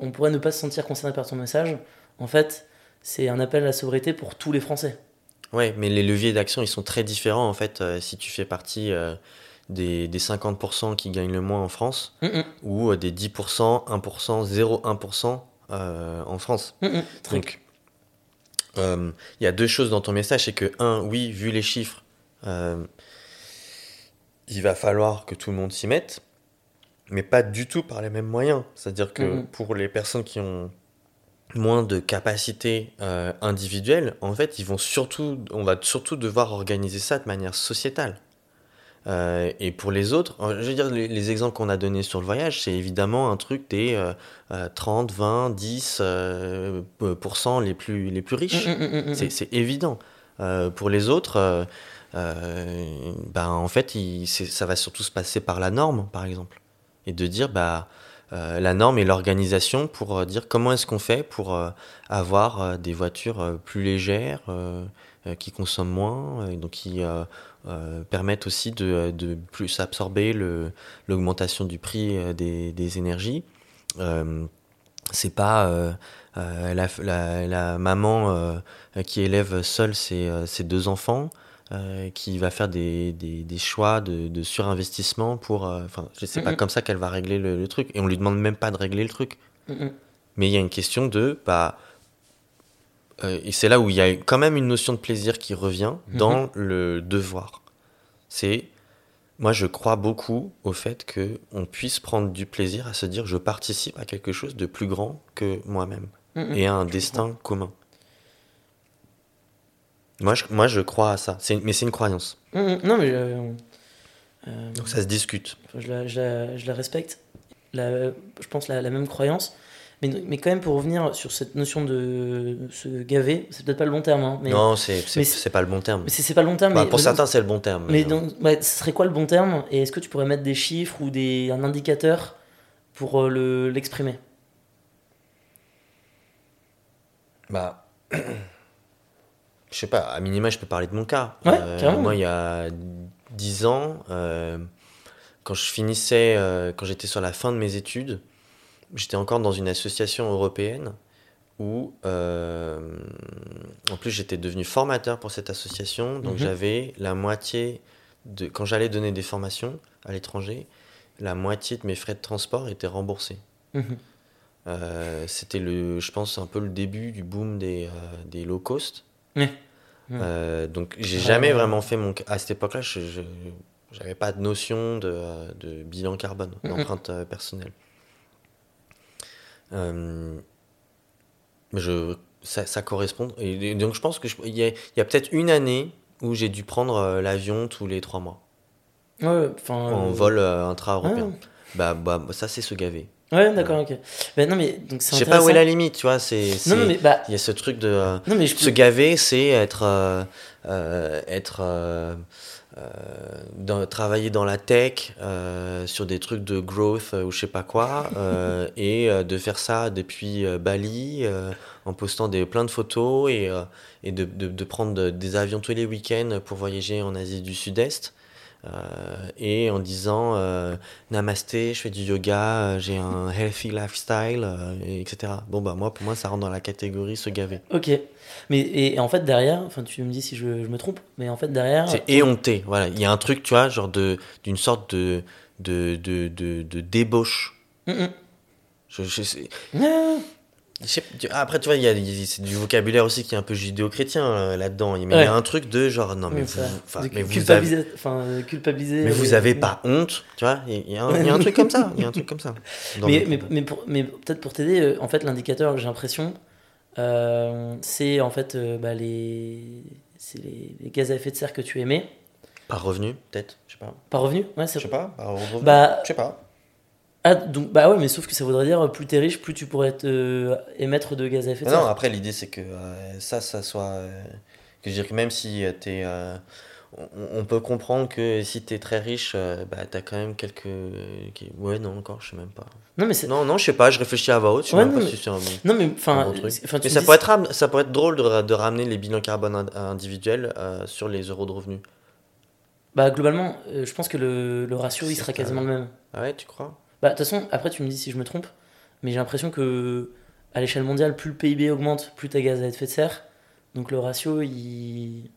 on pourrait ne pas se sentir concerné par ton message, en fait, c'est un appel à la sobriété pour tous les Français. Oui, mais les leviers d'action, ils sont très différents, en fait, euh, si tu fais partie euh, des, des cinquante pour cent qui gagnent le moins en France, mm-mm. ou euh, des dix pour cent, un pour cent, zéro virgule un pour cent euh, en France. Mm-mm. Donc, il euh, y a deux choses dans ton message, c'est que, un, oui, vu les chiffres, euh, il va falloir que tout le monde s'y mette, mais pas du tout par les mêmes moyens. C'est-à-dire que mm-mm. pour les personnes qui ont... moins de capacités euh, individuelles, en fait, ils vont surtout, on va surtout devoir organiser ça de manière sociétale. Euh, et pour les autres, je veux dire, les, les exemples qu'on a donnés sur le voyage, c'est évidemment un truc des euh, trente, vingt, dix pour cent euh, les, plus, les plus riches. Mmh, mmh, mmh. C'est, c'est évident. Euh, pour les autres, euh, euh, ben, en fait, il, c'est, ça va surtout se passer par la norme, par exemple. Et de dire... bah, Euh, la norme et l'organisation pour euh, dire comment est-ce qu'on fait pour euh, avoir euh, des voitures euh, plus légères, euh, euh, qui consomment moins, euh, donc qui euh, euh, permettent aussi de, de plus absorber le, l'augmentation du prix euh, des, des énergies. Euh, c'est pas euh, euh, la, la, la maman euh, qui élève seule ses, ses deux enfants euh, qui va faire des, des, des choix de, de surinvestissement pour... Enfin, euh, c'est mmh. pas comme ça qu'elle va régler le, le truc. Et on lui demande même pas de régler le truc. Mmh. Mais il y a une question de... Bah, euh, et c'est là où il y a quand même une notion de plaisir qui revient dans mmh. le devoir. C'est... Moi, je crois beaucoup au fait qu'on puisse prendre du plaisir à se dire je participe à quelque chose de plus grand que moi-même mmh. et à un je destin comprends. commun. Moi je, moi, je crois à ça. C'est, mais c'est une croyance. Mmh, non, mais... Euh, euh, Donc, ça se discute. Je la, je la, je la respecte. La, je pense la, la même croyance. Mais, mais quand même, pour revenir sur cette notion de se gaver, c'est peut-être pas le bon terme. Hein, mais, non, c'est, c'est, mais c'est, c'est pas le bon terme. C'est, c'est pas le bon terme. Bah, mais, pour bah, certains, c'est, c'est le bon terme. Mais, mais donc, bah, ce serait quoi le bon terme ? Et est-ce que tu pourrais mettre des chiffres ou des, un indicateur pour euh, le, l'exprimer ? Bah... je sais pas, à minima, je peux parler de mon cas. Ouais, euh, moi, il y a dix ans, euh, quand je finissais, euh, quand j'étais sur la fin de mes études, j'étais encore dans une association européenne où, euh, en plus, j'étais devenu formateur pour cette association. Donc, mm-hmm. j'avais la moitié, de, quand j'allais donner des formations à l'étranger, la moitié de mes frais de transport étaient remboursés. Mmh. Euh, c'était, le, je pense, un peu le début du boom des, euh, des low cost. Mmh. Euh, donc, j'ai ouais, jamais ouais. vraiment fait mon... À cette époque-là, je, je, j'avais pas de notion de, de bilan carbone, mmh. d'empreinte personnelle. Euh, je, ça, ça correspond. Et, et donc, je pense qu'il y a, y a peut-être une année où j'ai dû prendre l'avion tous les trois mois. Ouais, en euh... vol euh, intra-européen. Ah. Bah, bah, ça, c'est se gaver. Ouais, d'accord, euh... ok. Bah, non, mais, donc, c'est je sais pas où est la limite, tu vois. C'est, c'est... Non, non, mais, bah... Il y a ce truc de. Euh... Non, mais je... Se gaver, c'est être. Euh, euh, être euh, euh, dans, travailler dans la tech, euh, sur des trucs de growth euh, ou je sais pas quoi, euh, et euh, de faire ça depuis euh, Bali, euh, en postant des, plein de photos et, euh, et de, de, de prendre de, des avions tous les week-ends pour voyager en Asie du Sud-Est. Euh, et en disant euh, namasté, je fais du yoga, euh, j'ai un healthy lifestyle, euh, et cetera. Bon, bah, moi, pour moi, ça rentre dans la catégorie se gaver. Ok. Mais et, et en fait, derrière, enfin, tu me dis si je, je me trompe, mais en fait, derrière. C'est éhonté, voilà. Il y a un truc, tu vois, genre de, d'une sorte de, de, de, de, de débauche. Mm-mm. Je, je sais. Ah. Je sais, après, tu vois, il y a, y a c'est du vocabulaire aussi qui est un peu judéo-chrétien euh, là-dedans. Mais il ouais. y a un truc de genre, non, mais oui, vous, enfin, mais vous avez, euh, culpabiliser, mais vous euh, avez pas honte, tu vois. Il y, y, y, y a un truc comme ça, il y a un truc comme ça. Mais, mais, mais, pour, mais peut-être pour t'aider, en fait, l'indicateur, j'ai l'impression, euh, c'est en fait euh, bah, les, c'est les, les gaz à effet de serre que tu émets. Par revenu, peut-être, je sais pas. Par revenu, ouais, c'est. Je sais pas. Par revenu, bah, je sais pas. Ah, donc, bah ouais, mais sauf que ça voudrait dire plus t'es riche, plus tu pourrais te, euh, émettre de gaz à effet de serre. Non, après, l'idée, c'est que euh, ça, ça soit... Euh, que je veux dire que même si t'es... Euh, on, on peut comprendre que si t'es très riche, euh, bah t'as quand même quelques... Ouais, non, encore, je sais même pas. Non, mais c'est... Non, non, je sais pas, je réfléchis à voix haute, je sais ouais, même non, pas mais... si c'est un bon, non, mais, un bon truc. Mais ça, dis... pourrait être, ça pourrait être drôle de, de ramener les bilans carbone individuels euh, sur les euros de revenus. Bah, globalement, euh, je pense que le, le ratio, c'est il sera quasiment le même. Ah ouais, tu crois ? Bah, de toute façon, après, tu me dis si je me trompe, mais j'ai l'impression que à l'échelle mondiale, plus le P I B augmente, plus t'as gaz à effet de serre. Donc le ratio, il.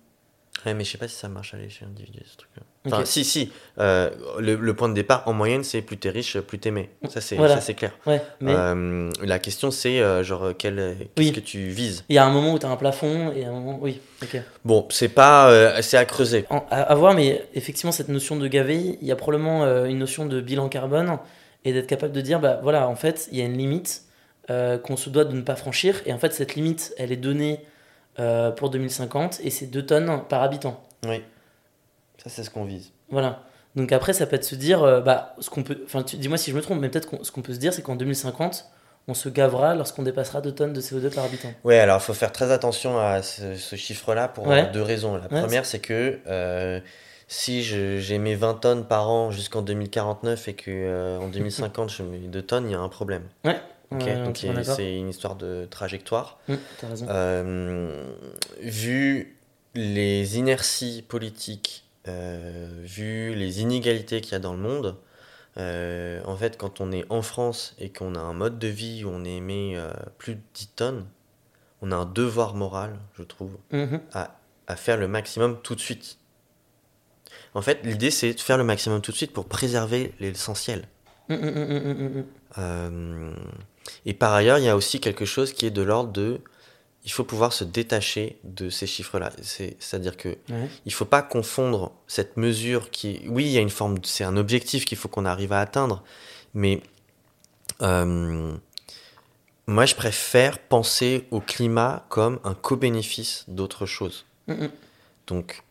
Ouais, mais je sais pas si ça marche à l'échelle individuelle, ce truc-là. Enfin, okay. si, si. Euh, le, le point de départ, en moyenne, c'est plus t'es riche, plus t'aimais. Ça, c'est, voilà. ça, c'est clair. Ouais, mais... euh, la question, c'est euh, genre, quel, qu'est-ce oui. que tu vises ? Il y a un moment où t'as un plafond et un moment. Oui, ok. Bon, c'est pas. Euh, c'est à creuser. En, à, à voir, mais effectivement, cette notion de gaver, il y a probablement euh, une notion de bilan carbone. Et d'être capable de dire, bah voilà, en fait, il y a une limite euh, qu'on se doit de ne pas franchir. Et en fait, cette limite, elle est donnée euh, pour deux mille cinquante et c'est deux tonnes par habitant. Oui, ça, c'est ce qu'on vise. Voilà. Donc après, ça peut être se dire, euh, bah, ce qu'on peut. Enfin, tu, dis-moi si je me trompe, mais peut-être qu'on, ce qu'on peut se dire, c'est qu'en deux mille cinquante, on se gavera lorsqu'on dépassera deux tonnes de C O deux par habitant. Oui, alors il faut faire très attention à ce, ce chiffre-là pour ouais. deux raisons. La ouais, première, c'est, c'est que. Euh... Si je, j'ai mes vingt tonnes par an jusqu'en deux mille quarante-neuf et qu'en euh, deux mille cinquante je mets deux tonnes, il y a un problème. Ouais. Okay. Euh, Donc a, c'est une histoire de trajectoire. Mmh, t'as raison. Euh, vu les inerties politiques, euh, vu les inégalités qu'il y a dans le monde, euh, en fait, quand on est en France et qu'on a un mode de vie où on émet euh, plus de dix tonnes, on a un devoir moral, je trouve, mmh. à, à faire le maximum tout de suite. En fait, l'idée, c'est de faire le maximum tout de suite pour préserver l'essentiel. Mmh, mmh, mmh, mmh. Euh, et par ailleurs, il y a aussi quelque chose qui est de l'ordre de... Il faut pouvoir se détacher de ces chiffres-là. C'est, c'est-à-dire qu'il mmh. ne faut pas confondre cette mesure qui... Oui, il y a une forme... C'est un objectif qu'il faut qu'on arrive à atteindre, mais euh, moi, je préfère penser au climat comme un co-bénéfice d'autre chose. Mmh. Donc...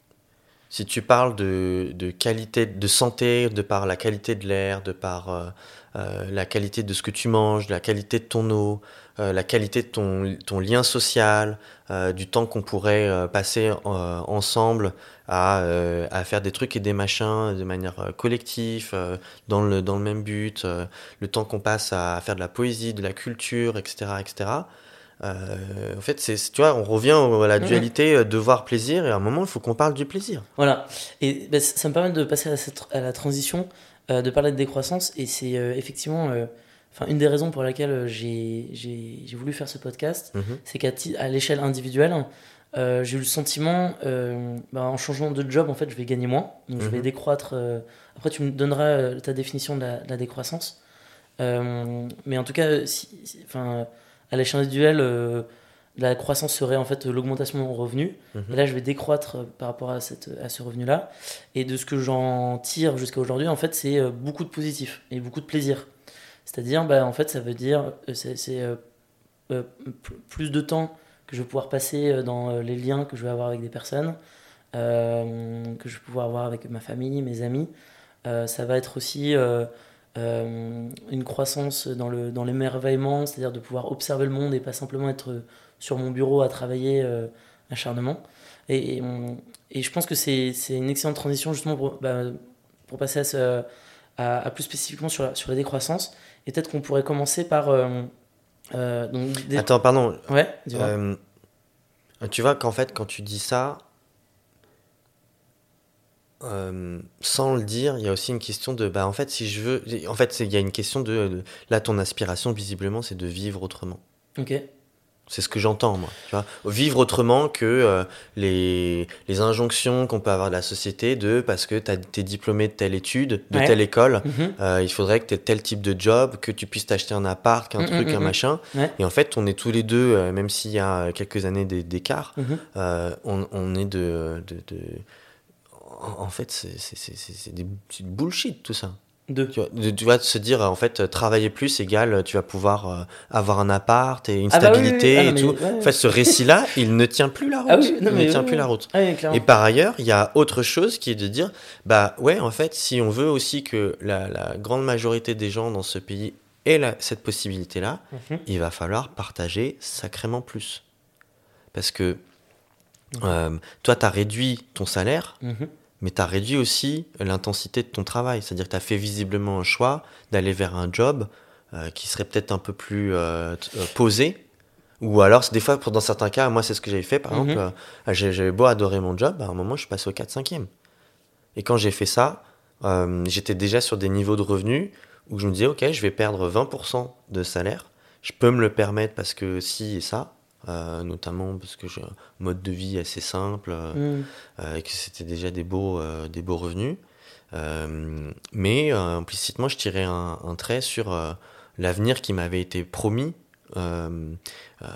Si tu parles de, de qualité de santé, de par la qualité de l'air, de par euh, euh, la qualité de ce que tu manges, de la qualité de ton eau, euh, la qualité de ton, ton lien social, euh, du temps qu'on pourrait euh, passer euh, ensemble à, euh, à faire des trucs et des machins de manière euh, collective, euh, dans, le, dans le même but, euh, le temps qu'on passe à faire de la poésie, de la culture, et cetera, et cetera Euh, en fait, c'est, tu vois, on revient à la dualité mmh. devoir-plaisir, et à un moment, il faut qu'on parle du plaisir. Voilà, et bah, ça me permet de passer à, cette, à la transition, euh, de parler de décroissance, et c'est euh, effectivement euh, une des raisons pour laquelle j'ai, j'ai, j'ai voulu faire ce podcast, mmh. c'est qu'à t- à l'échelle individuelle, euh, j'ai eu le sentiment, euh, bah, en changeant de job, en fait, je vais gagner moins, donc mmh. je vais décroître. Euh, après, tu me donneras euh, ta définition de la, de la décroissance, euh, mais en tout cas, si, si, à l'échelle individuelle, euh, la croissance serait en fait l'augmentation de mon revenu. Mmh. Et là, je vais décroître par rapport à, cette, à ce revenu-là. Et de ce que j'en tire jusqu'à aujourd'hui, en fait, c'est beaucoup de positif et beaucoup de plaisir. C'est-à-dire, bah, en fait, ça veut dire c'est, c'est euh, euh, plus de temps que je vais pouvoir passer dans les liens que je vais avoir avec des personnes, euh, que je vais pouvoir avoir avec ma famille, mes amis. Euh, ça va être aussi... Euh, Euh, une croissance dans, le, dans l'émerveillement, c'est-à-dire de pouvoir observer le monde et pas simplement être sur mon bureau à travailler euh, acharnement. Et, et, on, et je pense que c'est, c'est une excellente transition justement pour, bah, pour passer à, ce, à, à plus spécifiquement sur la, sur la décroissance. Et peut-être qu'on pourrait commencer par... Euh, euh, donc des... Attends, pardon. Ouais, tu vois. Euh, tu vois qu'en fait, quand tu dis ça... Euh, sans le dire, il y a aussi une question de bah en fait si je veux en fait il y a une question de, de là ton aspiration visiblement c'est de vivre autrement. Ok. C'est ce que j'entends moi. Tu vois, vivre autrement que euh, les les injonctions qu'on peut avoir de la société de parce que t'as, t'es diplômé de telle étude, de ouais. telle école, mm-hmm. euh, il faudrait que t'aies tel type de job, que tu puisses t'acheter un appart, qu'un mm-hmm. truc, un machin. Ouais. Et en fait, on est tous les deux, euh, même s'il y a quelques années d'écart, mm-hmm. euh, on, on est de, de, de en fait, c'est, c'est, c'est, c'est des c'est bullshit tout ça. De. Tu, vois, de, tu vois, de se dire, en fait, travailler plus égale, tu vas pouvoir euh, avoir un appart et une ah stabilité bah oui, oui, oui. et ah non, tout. Mais, ouais, ouais. En fait, ce récit-là, il ne tient plus la route. Ah oui, non, il mais, ne tient oui, plus oui. la route. Ah oui, et par ailleurs, il y a autre chose qui est de dire, bah ouais, en fait, si on veut aussi que la, la grande majorité des gens dans ce pays aient la, cette possibilité-là, mm-hmm. il va falloir partager sacrément plus. Parce que euh, toi, t'as réduit ton salaire, mm-hmm. mais tu as réduit aussi l'intensité de ton travail. C'est-à-dire que tu as fait visiblement un choix d'aller vers un job euh, qui serait peut-être un peu plus euh, posé. Ou alors, des fois, dans certains cas, moi, c'est ce que j'avais fait. Par mm-hmm. exemple, euh, j'avais beau adorer mon job, à un moment, je suis passé au quatre cinquième. Et quand j'ai fait ça, euh, j'étais déjà sur des niveaux de revenus où je me disais, OK, je vais perdre vingt pour cent de salaire. Je peux me le permettre parce que si et ça... Euh, notamment parce que j'ai un mode de vie assez simple euh, mm. euh, et que c'était déjà des beaux, euh, des beaux revenus. Euh, mais euh, implicitement, je tirais un, un trait sur euh, l'avenir qui m'avait été promis. Euh, euh,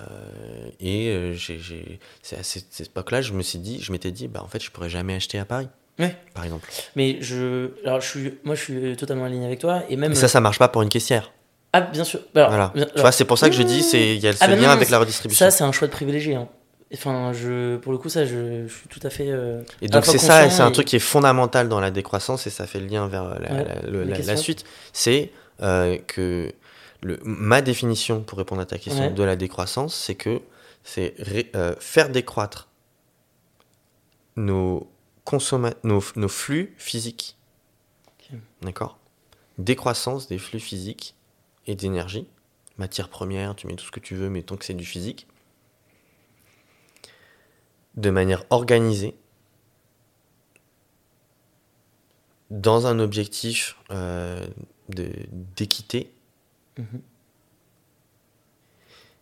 et euh, j'ai, j'ai, c'est à cette, cette époque-là, je me suis dit, je m'étais dit, bah, en fait, je ne pourrais jamais acheter à Paris. Ouais. Par exemple. Mais je, alors, je suis, moi, je suis totalement aligné avec toi. Et même... Et ça, ça ne marche pas pour une caissière. Ah, bien sûr. Alors, voilà. bien, alors, tu vois, c'est pour ça que je dis c'est il y a ce ah, lien ben non, avec la redistribution. Ça, c'est un choix de privilégié. Hein. Enfin, je pour le coup, ça, je, je suis tout à fait. Euh, et donc c'est ça, et c'est et... un truc qui est fondamental dans la décroissance, et ça fait le lien vers la, ouais, la, la, la, la suite. C'est euh, que le, ma définition pour répondre à ta question ouais. de la décroissance, c'est que c'est ré, euh, faire décroître nos consomma- nos, nos flux physiques. Okay. D'accord. Décroissance des flux physiques. Et d'énergie, matière première, tu mets tout ce que tu veux, mais tant que c'est du physique, de manière organisée, dans un objectif euh, de, d'équité. Mmh.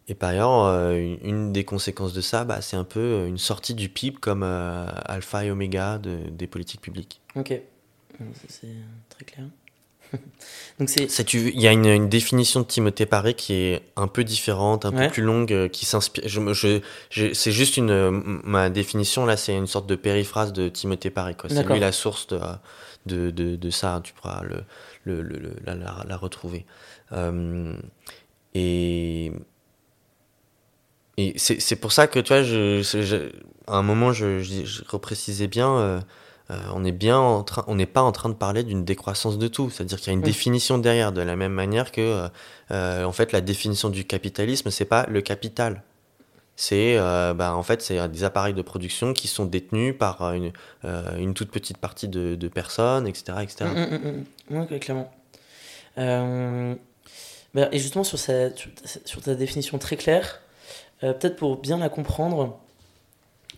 Et par ailleurs, euh, une, une des conséquences de ça, bah, c'est un peu une sortie du P I B comme euh, alpha et oméga de, des politiques publiques. Ok, ça, c'est très clair. Donc c'est... Ça, tu, il y a une, une définition de Timothée Paré qui est un peu différente, un ouais. peu plus longue, qui s'inspire. Je, je, je, c'est juste une ma définition là, c'est une sorte de périphrase de Timothée Paré. Quoi. C'est lui la source de de, de, de ça. Tu pourras le, le, le, le la, la, la retrouver. Euh, et et c'est, c'est pour ça que tu vois, je, je, à un moment, je, je, je reprécisais bien. Euh, Euh, on est bien en train, on n'est pas en train de parler d'une décroissance de tout, c'est-à-dire qu'il y a une mmh. définition derrière, de la même manière que, euh, en fait, la définition du capitalisme, c'est pas le capital, c'est, euh, bah, en fait, c'est des appareils de production qui sont détenus par une, euh, une toute petite partie de, de personnes, et cetera, et cetera. Mmh, mmh, mmh. Oui, clairement. Euh... Et justement sur, sa, sur ta définition très claire. Euh, peut-être pour bien la comprendre...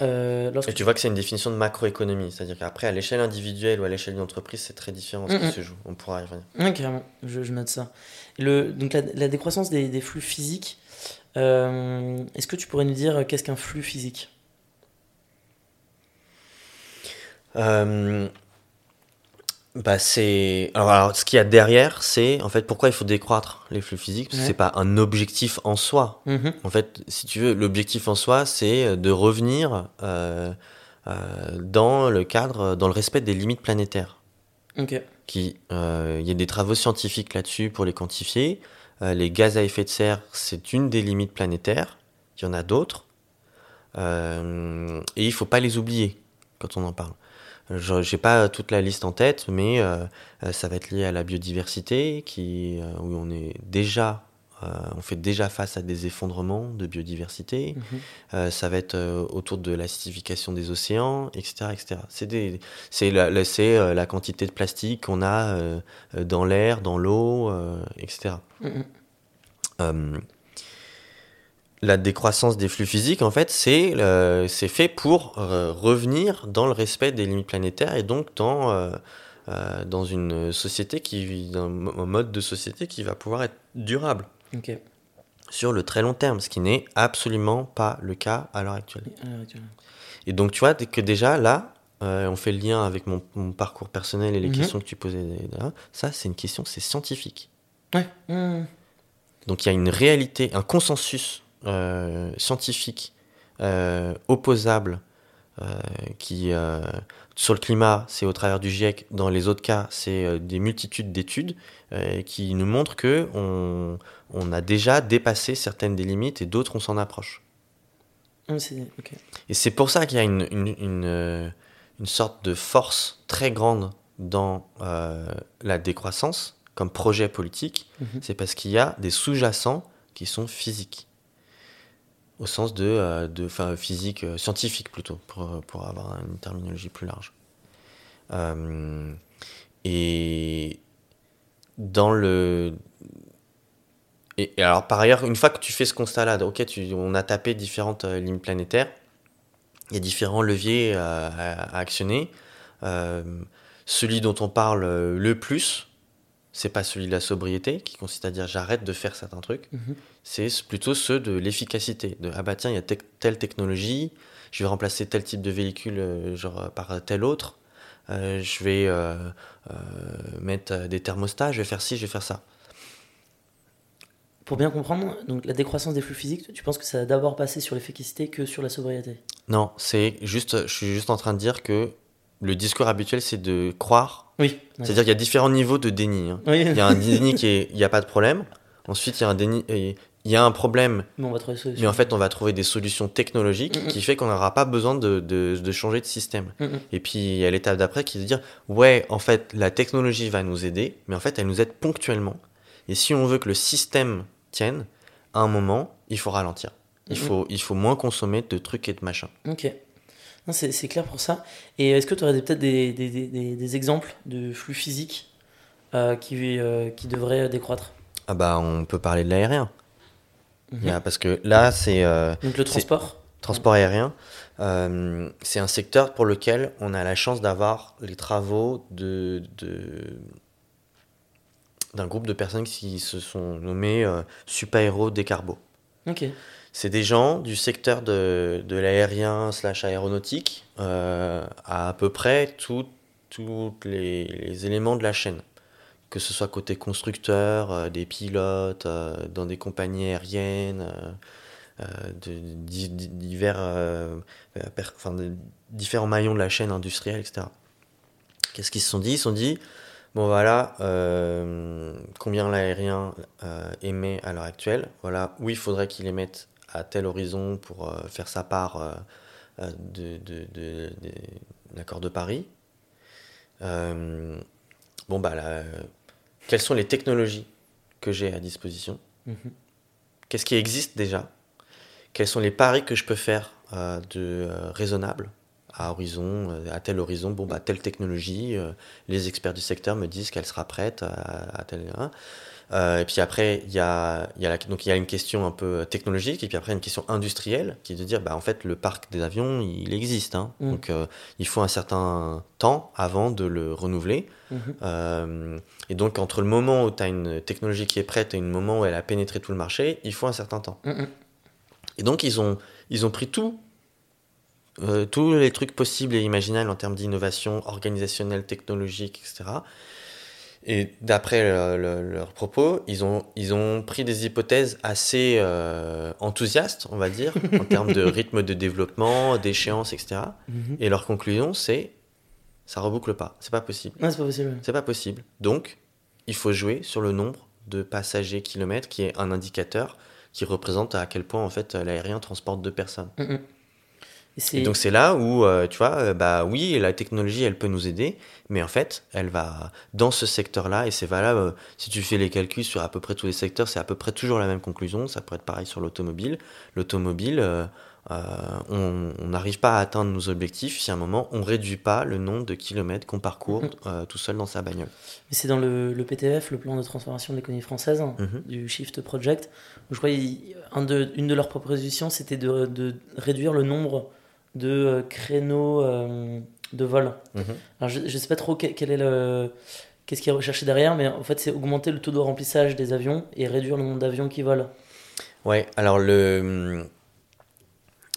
Euh, lorsque... Et tu vois que c'est une définition de macroéconomie, c'est-à-dire qu'après, à l'échelle individuelle ou à l'échelle d'une entreprise, c'est très différent ce mmh, qui mmh. se joue. On pourra y revenir. Oui, carrément, je, je note ça. Le, donc la, la décroissance des, des flux physiques, euh, est-ce que tu pourrais nous dire qu'est-ce qu'un flux physique ? Euh, bah c'est alors, alors ce qu'il y a derrière, c'est en fait pourquoi il faut décroître les flux physiques, parce ouais. que c'est pas un objectif en soi. Mmh. En fait, si tu veux, l'objectif en soi, c'est de revenir euh, euh, dans le cadre, dans le respect des limites planétaires. Ok. Qui, euh, y a des travaux scientifiques là-dessus pour les quantifier. Euh, les gaz à effet de serre, c'est une des limites planétaires. Il y en a d'autres, euh, et il faut pas les oublier quand on en parle. Je n'ai pas toute la liste en tête, mais euh, ça va être lié à la biodiversité, qui, euh, où on, est déjà, euh, on fait déjà face à des effondrements de biodiversité. Mmh. Euh, ça va être euh, autour de l'acidification des océans, et cetera et cetera. C'est, des, c'est, la, la, c'est euh, la quantité de plastique qu'on a euh, dans l'air, dans l'eau, euh, et cetera. Mmh. Euh, La décroissance des flux physiques, en fait, c'est, euh, c'est fait pour euh, revenir dans le respect des limites planétaires et donc dans, euh, euh, dans une société qui vit un mode de société qui va pouvoir être durable okay. sur le très long terme, ce qui n'est absolument pas le cas à l'heure actuelle. À l'heure actuelle. Et donc, tu vois que déjà là, euh, on fait le lien avec mon, mon parcours personnel et les mmh. questions que tu posais là. Ça, c'est une question, c'est scientifique. Ouais. Mmh. Donc, il y a une réalité, un consensus. Euh, scientifique euh, opposable euh, qui euh, sur le climat, c'est au travers du GIEC. Dans les autres cas, c'est euh, des multitudes d'études euh, qui nous montrent que on, on a déjà dépassé certaines des limites et d'autres on s'en approche. Oui, c'est... Okay. Et c'est pour ça qu'il y a une une, une, une sorte de force très grande dans euh, la décroissance comme projet politique. Mmh. C'est parce qu'il y a des sous-jacents qui sont physiques. Au sens de, euh, de enfin, physique, euh, scientifique plutôt, pour, pour avoir une terminologie plus large. Euh, et dans le... Et, et alors par ailleurs, une fois que tu fais ce constat-là, ok, tu, on a tapé différentes euh, lignes planétaires, il y a différents leviers euh, à, à actionner. Euh, celui dont on parle euh, le plus, c'est pas celui de la sobriété, qui consiste à dire j'arrête de faire certains trucs, mmh. c'est plutôt ceux de l'efficacité, de ah bah tiens, il y a te- telle technologie, je vais remplacer tel type de véhicule euh, genre, par tel autre, euh, je vais euh, euh, mettre des thermostats, je vais faire ci, je vais faire ça. Pour bien comprendre, donc, la décroissance des flux physiques, tu penses que ça a d'abord passé sur l'efficacité que sur la sobriété ? Non, c'est juste, je suis juste en train de dire que le discours habituel, c'est de croire. Oui. C'est-à-dire qu'il y a différents niveaux de déni. Hein. Oui. Il y a un déni qui est, il n'y a pas de problème. Ensuite, il y a un déni, il y a un problème. Mais on va trouver des solutions. Mais en fait, on va trouver des solutions technologiques mm-hmm. qui fait qu'on n'aura pas besoin de, de, de changer de système. Mm-hmm. Et puis, il y a l'étape d'après qui est de dire, ouais, en fait, la technologie va nous aider, mais en fait, elle nous aide ponctuellement. Et si on veut que le système tienne, à un moment, il faut ralentir. Il, mm-hmm. faut, il faut moins consommer de trucs et de machins. Ok. C'est, c'est clair pour ça. Et est-ce que tu aurais peut-être des, des, des, des exemples de flux physiques euh, qui, euh, qui devraient décroître ? Ah bah, on peut parler de l'aérien. Mmh. Yeah, parce que là, c'est... Euh, Donc le transport Transport aérien. Euh, c'est un secteur pour lequel on a la chance d'avoir les travaux de, de, d'un groupe de personnes qui se sont nommées euh, Supaéro Décarbo. Ok. C'est des gens du secteur de, de l'aérien slash aéronautique euh, à à peu près tous les, les éléments de la chaîne. Que ce soit côté constructeur, euh, des pilotes, euh, dans des compagnies aériennes, euh, de, de, de, divers, euh, per, enfin, de, différents maillons de la chaîne industrielle, et cetera. Qu'est-ce qu'ils se sont dit ? Ils se sont dit, bon voilà, euh, combien l'aérien euh, émet à l'heure actuelle ? Voilà où il faudrait qu'il émette à tel horizon pour euh, faire sa part euh, de, de, de, de l'accord de Paris. Euh, bon, bah, là, quelles sont les technologies que j'ai à disposition ? Mm-hmm. Qu'est-ce qui existe déjà ? Quels sont les paris que je peux faire euh, de euh, raisonnable à horizon, euh, à tel horizon ? Bon, bah, telle technologie, euh, les experts du secteur me disent qu'elle sera prête à, à tel... Hein. Euh, et puis après, il y a, y a la, donc il y a une question un peu technologique, et puis après une question industrielle, qui est de dire, bah, en fait, le parc des avions, il existe. Hein. Mmh. Donc, euh, il faut un certain temps avant de le renouveler. Mmh. Euh, et donc, entre le moment où tu as une technologie qui est prête et le moment où elle a pénétré tout le marché, il faut un certain temps. Mmh. Et donc, ils ont, ils ont pris tout. Euh, tous les trucs possibles et imaginables en termes d'innovation organisationnelle, technologique, et cetera. Et d'après le, le, leurs propos, ils ont, ils ont pris des hypothèses assez euh, enthousiastes, on va dire, en termes de rythme de développement, d'échéance, et cetera. Mm-hmm. Et leur conclusion, c'est ça reboucle pas, c'est pas possible. Ouais, c'est pas possible. C'est pas possible. Donc, il faut jouer sur le nombre de passagers kilomètres, qui est un indicateur qui représente à quel point en fait l'aérien transporte deux personnes. Mm-hmm. C'est... Et donc, c'est là où, euh, tu vois, euh, bah oui, la technologie, elle peut nous aider, mais en fait, elle va dans ce secteur-là, et c'est valable, euh, si tu fais les calculs sur à peu près tous les secteurs, c'est à peu près toujours la même conclusion, ça pourrait être pareil sur l'automobile. L'automobile, euh, euh, on n'arrive pas à atteindre nos objectifs si à un moment, on ne réduit pas le nombre de kilomètres qu'on parcourt mmh. euh, tout seul dans sa bagnole. Mais c'est dans le, le P T F, le plan de transformation de l'économie française, hein, mmh. du Shift Project, où je crois qu'une de leurs propositions, c'était de, de réduire le nombre de euh, créneaux euh, de vol. Mmh. Alors je ne sais pas trop quel, quel est le, qu'est-ce qui est recherché derrière, mais en fait, c'est augmenter le taux de remplissage des avions et réduire le nombre d'avions qui volent. Ouais, alors le,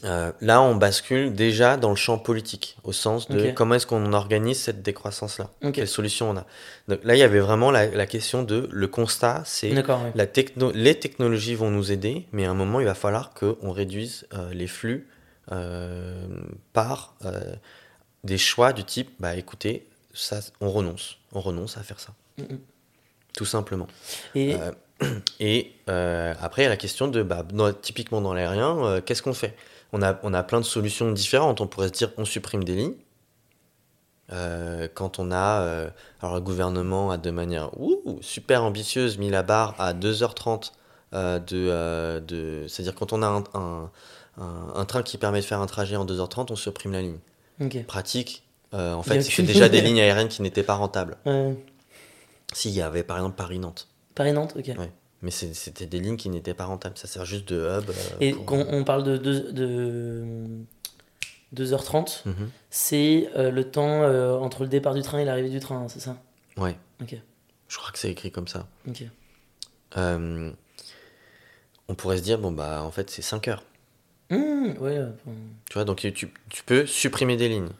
euh, là, on bascule déjà dans le champ politique, au sens de okay. comment est-ce qu'on organise cette décroissance-là, okay. quelles solutions on a. Donc là, il y avait vraiment la, la question de le constat, c'est D'accord, oui. la techno, les technologies vont nous aider, mais à un moment, il va falloir qu'on réduise euh, les flux Euh, par euh, des choix du type bah écoutez ça on renonce on renonce à faire ça mm-hmm. tout simplement et, euh, et euh, après il y a la question de bah dans, typiquement dans l'aérien euh, qu'est-ce qu'on fait, on a on a plein de solutions différentes. On pourrait se dire on supprime des lignes euh, quand on a euh, alors le gouvernement a de manière ouh, super ambitieuse mis la barre à deux heures trente euh, de euh, de c'est-à-dire quand on a un, un Un, un train qui permet de faire un trajet en deux heures trente, on supprime la ligne. Okay. Pratique. Euh, en fait, il c'était déjà des lignes aériennes qui n'étaient pas rentables. Euh... S'il y avait par exemple Paris-Nantes. Paris-Nantes, ok. Ouais. Mais c'est, c'était des lignes qui n'étaient pas rentables. Ça sert juste de hub. Euh, Et pour... quand on parle de, deux, de deux heures trente, mm-hmm. c'est euh, le temps euh, entre le départ du train et l'arrivée du train, hein, c'est ça ? Ouais. Ok. Je crois que c'est écrit comme ça. Ok. Euh, on pourrait se dire, bon, bah en fait, c'est cinq heures. Mmh, ouais. Tu vois, donc tu, tu peux supprimer des lignes.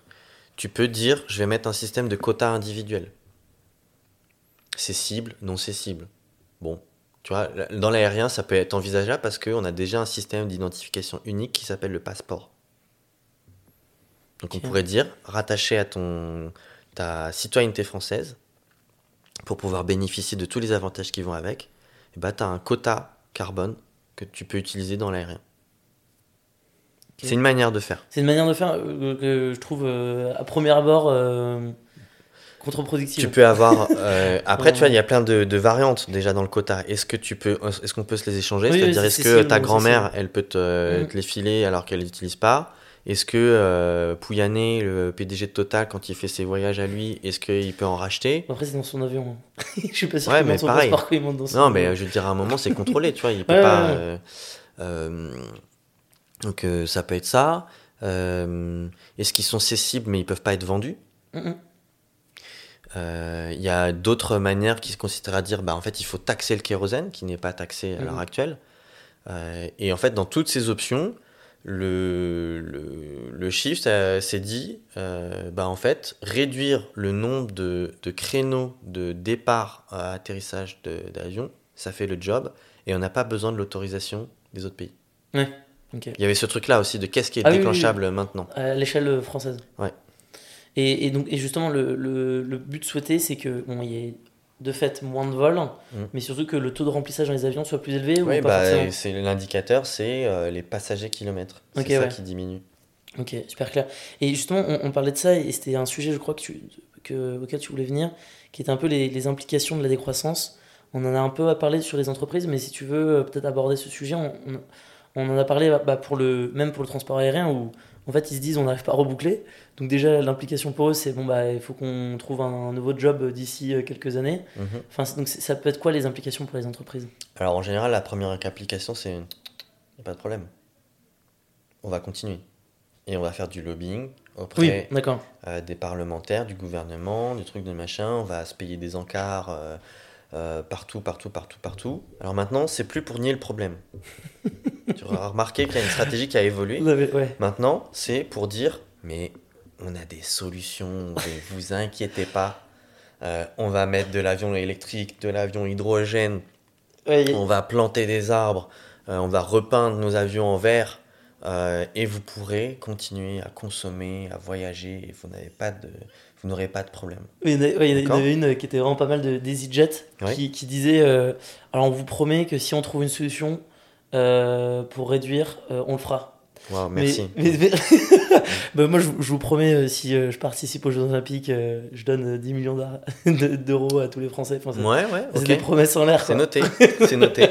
Tu peux dire, je vais mettre un système de quotas individuels. Cessible, non cessible. Bon, tu vois, dans l'aérien, ça peut être envisageable parce qu'on a déjà un système d'identification unique qui s'appelle le passeport. Donc okay. on pourrait dire, rattaché à ton, ta citoyenneté française, pour pouvoir bénéficier de tous les avantages qui vont avec, eh ben, tu as un quota carbone que tu peux utiliser dans l'aérien. C'est une manière de faire. C'est une manière de faire euh, que je trouve euh, à premier abord euh, contre-productive. Tu peux avoir. Euh, après, ouais. tu vois, il y a plein de, de variantes déjà dans le quota. Est-ce que tu peux, est-ce qu'on peut se les échanger ? Oui, c'est-à-dire, est-ce c'est que si, ta grand-mère, c'est... elle peut te, mmh. te les filer alors qu'elle l'utilise pas ? Est-ce que euh, Pouyanné, le P D G de Total, quand il fait ses voyages à lui, est-ce qu'il peut en racheter ? Après, c'est dans son avion. Je suis pas sûr ouais, qu'il monte son passeport qu'il monte dans son non, avion. Mais je veux dire, à un moment, c'est contrôlé, tu vois. Il peut ouais, pas. Ouais, ouais. Euh, euh, Donc euh, ça peut être ça. Euh, est-ce qu'ils sont cessibles mais ils peuvent pas être vendus ? Il euh, y a d'autres manières qui se considèrent à dire bah en fait il faut taxer le kérosène qui n'est pas taxé à mmh. l'heure actuelle. Euh, et en fait dans toutes ces options le le, le shift euh, s'est dit euh, bah en fait réduire le nombre de, de créneaux de départ à atterrissage de, d'avion ça fait le job et on n'a pas besoin de l'autorisation des autres pays. Ouais. Okay. Il y avait ce truc-là aussi de qu'est-ce qui est ah, déclenchable oui, oui, oui. maintenant. À l'échelle française. Ouais. Et, et, donc, et justement, le, le, le but souhaité, c'est qu'il bon, y ait de fait moins de vols, mm. mais surtout que le taux de remplissage dans les avions soit plus élevé. Oui, ou pas bah, c'est, l'indicateur, c'est euh, les passagers kilomètres. C'est okay, ça ouais. qui diminue. Ok, super clair. Et justement, on, on parlait de ça, et c'était un sujet, je crois, que tu, que, auquel tu voulais venir, qui était un peu les, les implications de la décroissance. On en a un peu à parler sur les entreprises, mais si tu veux peut-être aborder ce sujet, on... on On en a parlé bah, pour le, même pour le transport aérien où en fait, ils se disent on n'arrive pas à reboucler. Donc déjà, l'implication pour eux, c'est bon, bah, il faut qu'on trouve un nouveau job d'ici quelques années. Mmh. Enfin, donc ça peut être quoi les implications pour les entreprises ? Alors en général, la première application, c'est une... il n'y a pas de problème. On va continuer. Et on va faire du lobbying auprès oui, euh, des parlementaires, du gouvernement, des trucs de machin. On va se payer des encarts euh, euh, partout, partout, partout, partout. Alors maintenant, c'est plus pour nier le problème. Tu auras remarqué qu'il y a une stratégie qui a évolué. Ouais, ouais. Maintenant, c'est pour dire, mais on a des solutions, ne vous inquiétez pas. Euh, on va mettre de l'avion électrique, de l'avion hydrogène. Ouais. On va planter des arbres. Euh, on va repeindre nos avions en vert. Euh, et vous pourrez continuer à consommer, à voyager, et vous n'avez pas de, vous n'aurez pas de problème. Il y en avait, ouais, il y en avait une qui était vraiment pas mal de d'EasyJet, ouais. qui, qui disait euh, alors on vous promet que si on trouve une solution euh, pour réduire, euh, on le fera. Wow, merci. Mais, mais, mais, bah, moi, je, je vous promets, euh, si euh, je participe aux Jeux Olympiques, euh, je donne dix millions d'euros à tous les Français. Enfin, c'est, ouais, ouais. C'est okay. Des promesses en l'air. C'est noté. C'est noté.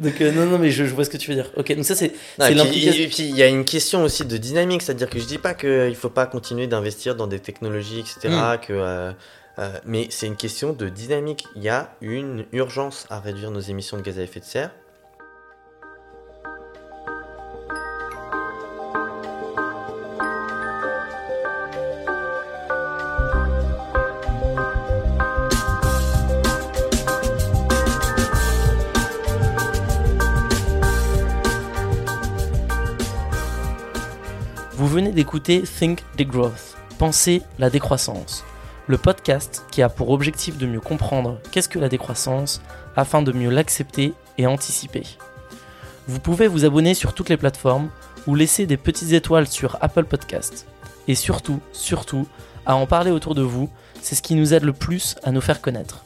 Donc, euh, non, non, mais je, je vois ce que tu veux dire. Ok, donc ça, c'est, non, c'est l'implication. Et puis, il y a une question aussi de dynamique, c'est-à-dire que je dis pas qu'il ne faut pas continuer d'investir dans des technologies, et cetera. Mm. Que, euh, euh, mais c'est une question de dynamique. Il y a une urgence à réduire nos émissions de gaz à effet de serre. Vous venez d'écouter Think Degrowth, Penser la décroissance, le podcast qui a pour objectif de mieux comprendre qu'est-ce que la décroissance afin de mieux l'accepter et anticiper. Vous pouvez vous abonner sur toutes les plateformes ou laisser des petites étoiles sur Apple Podcasts. Et surtout, surtout, à en parler autour de vous, c'est ce qui nous aide le plus à nous faire connaître.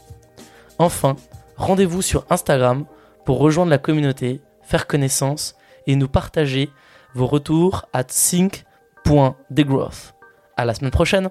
Enfin, rendez-vous sur Instagram pour rejoindre la communauté, faire connaissance et nous partager vos retours à think point degrowth. À la semaine prochaine!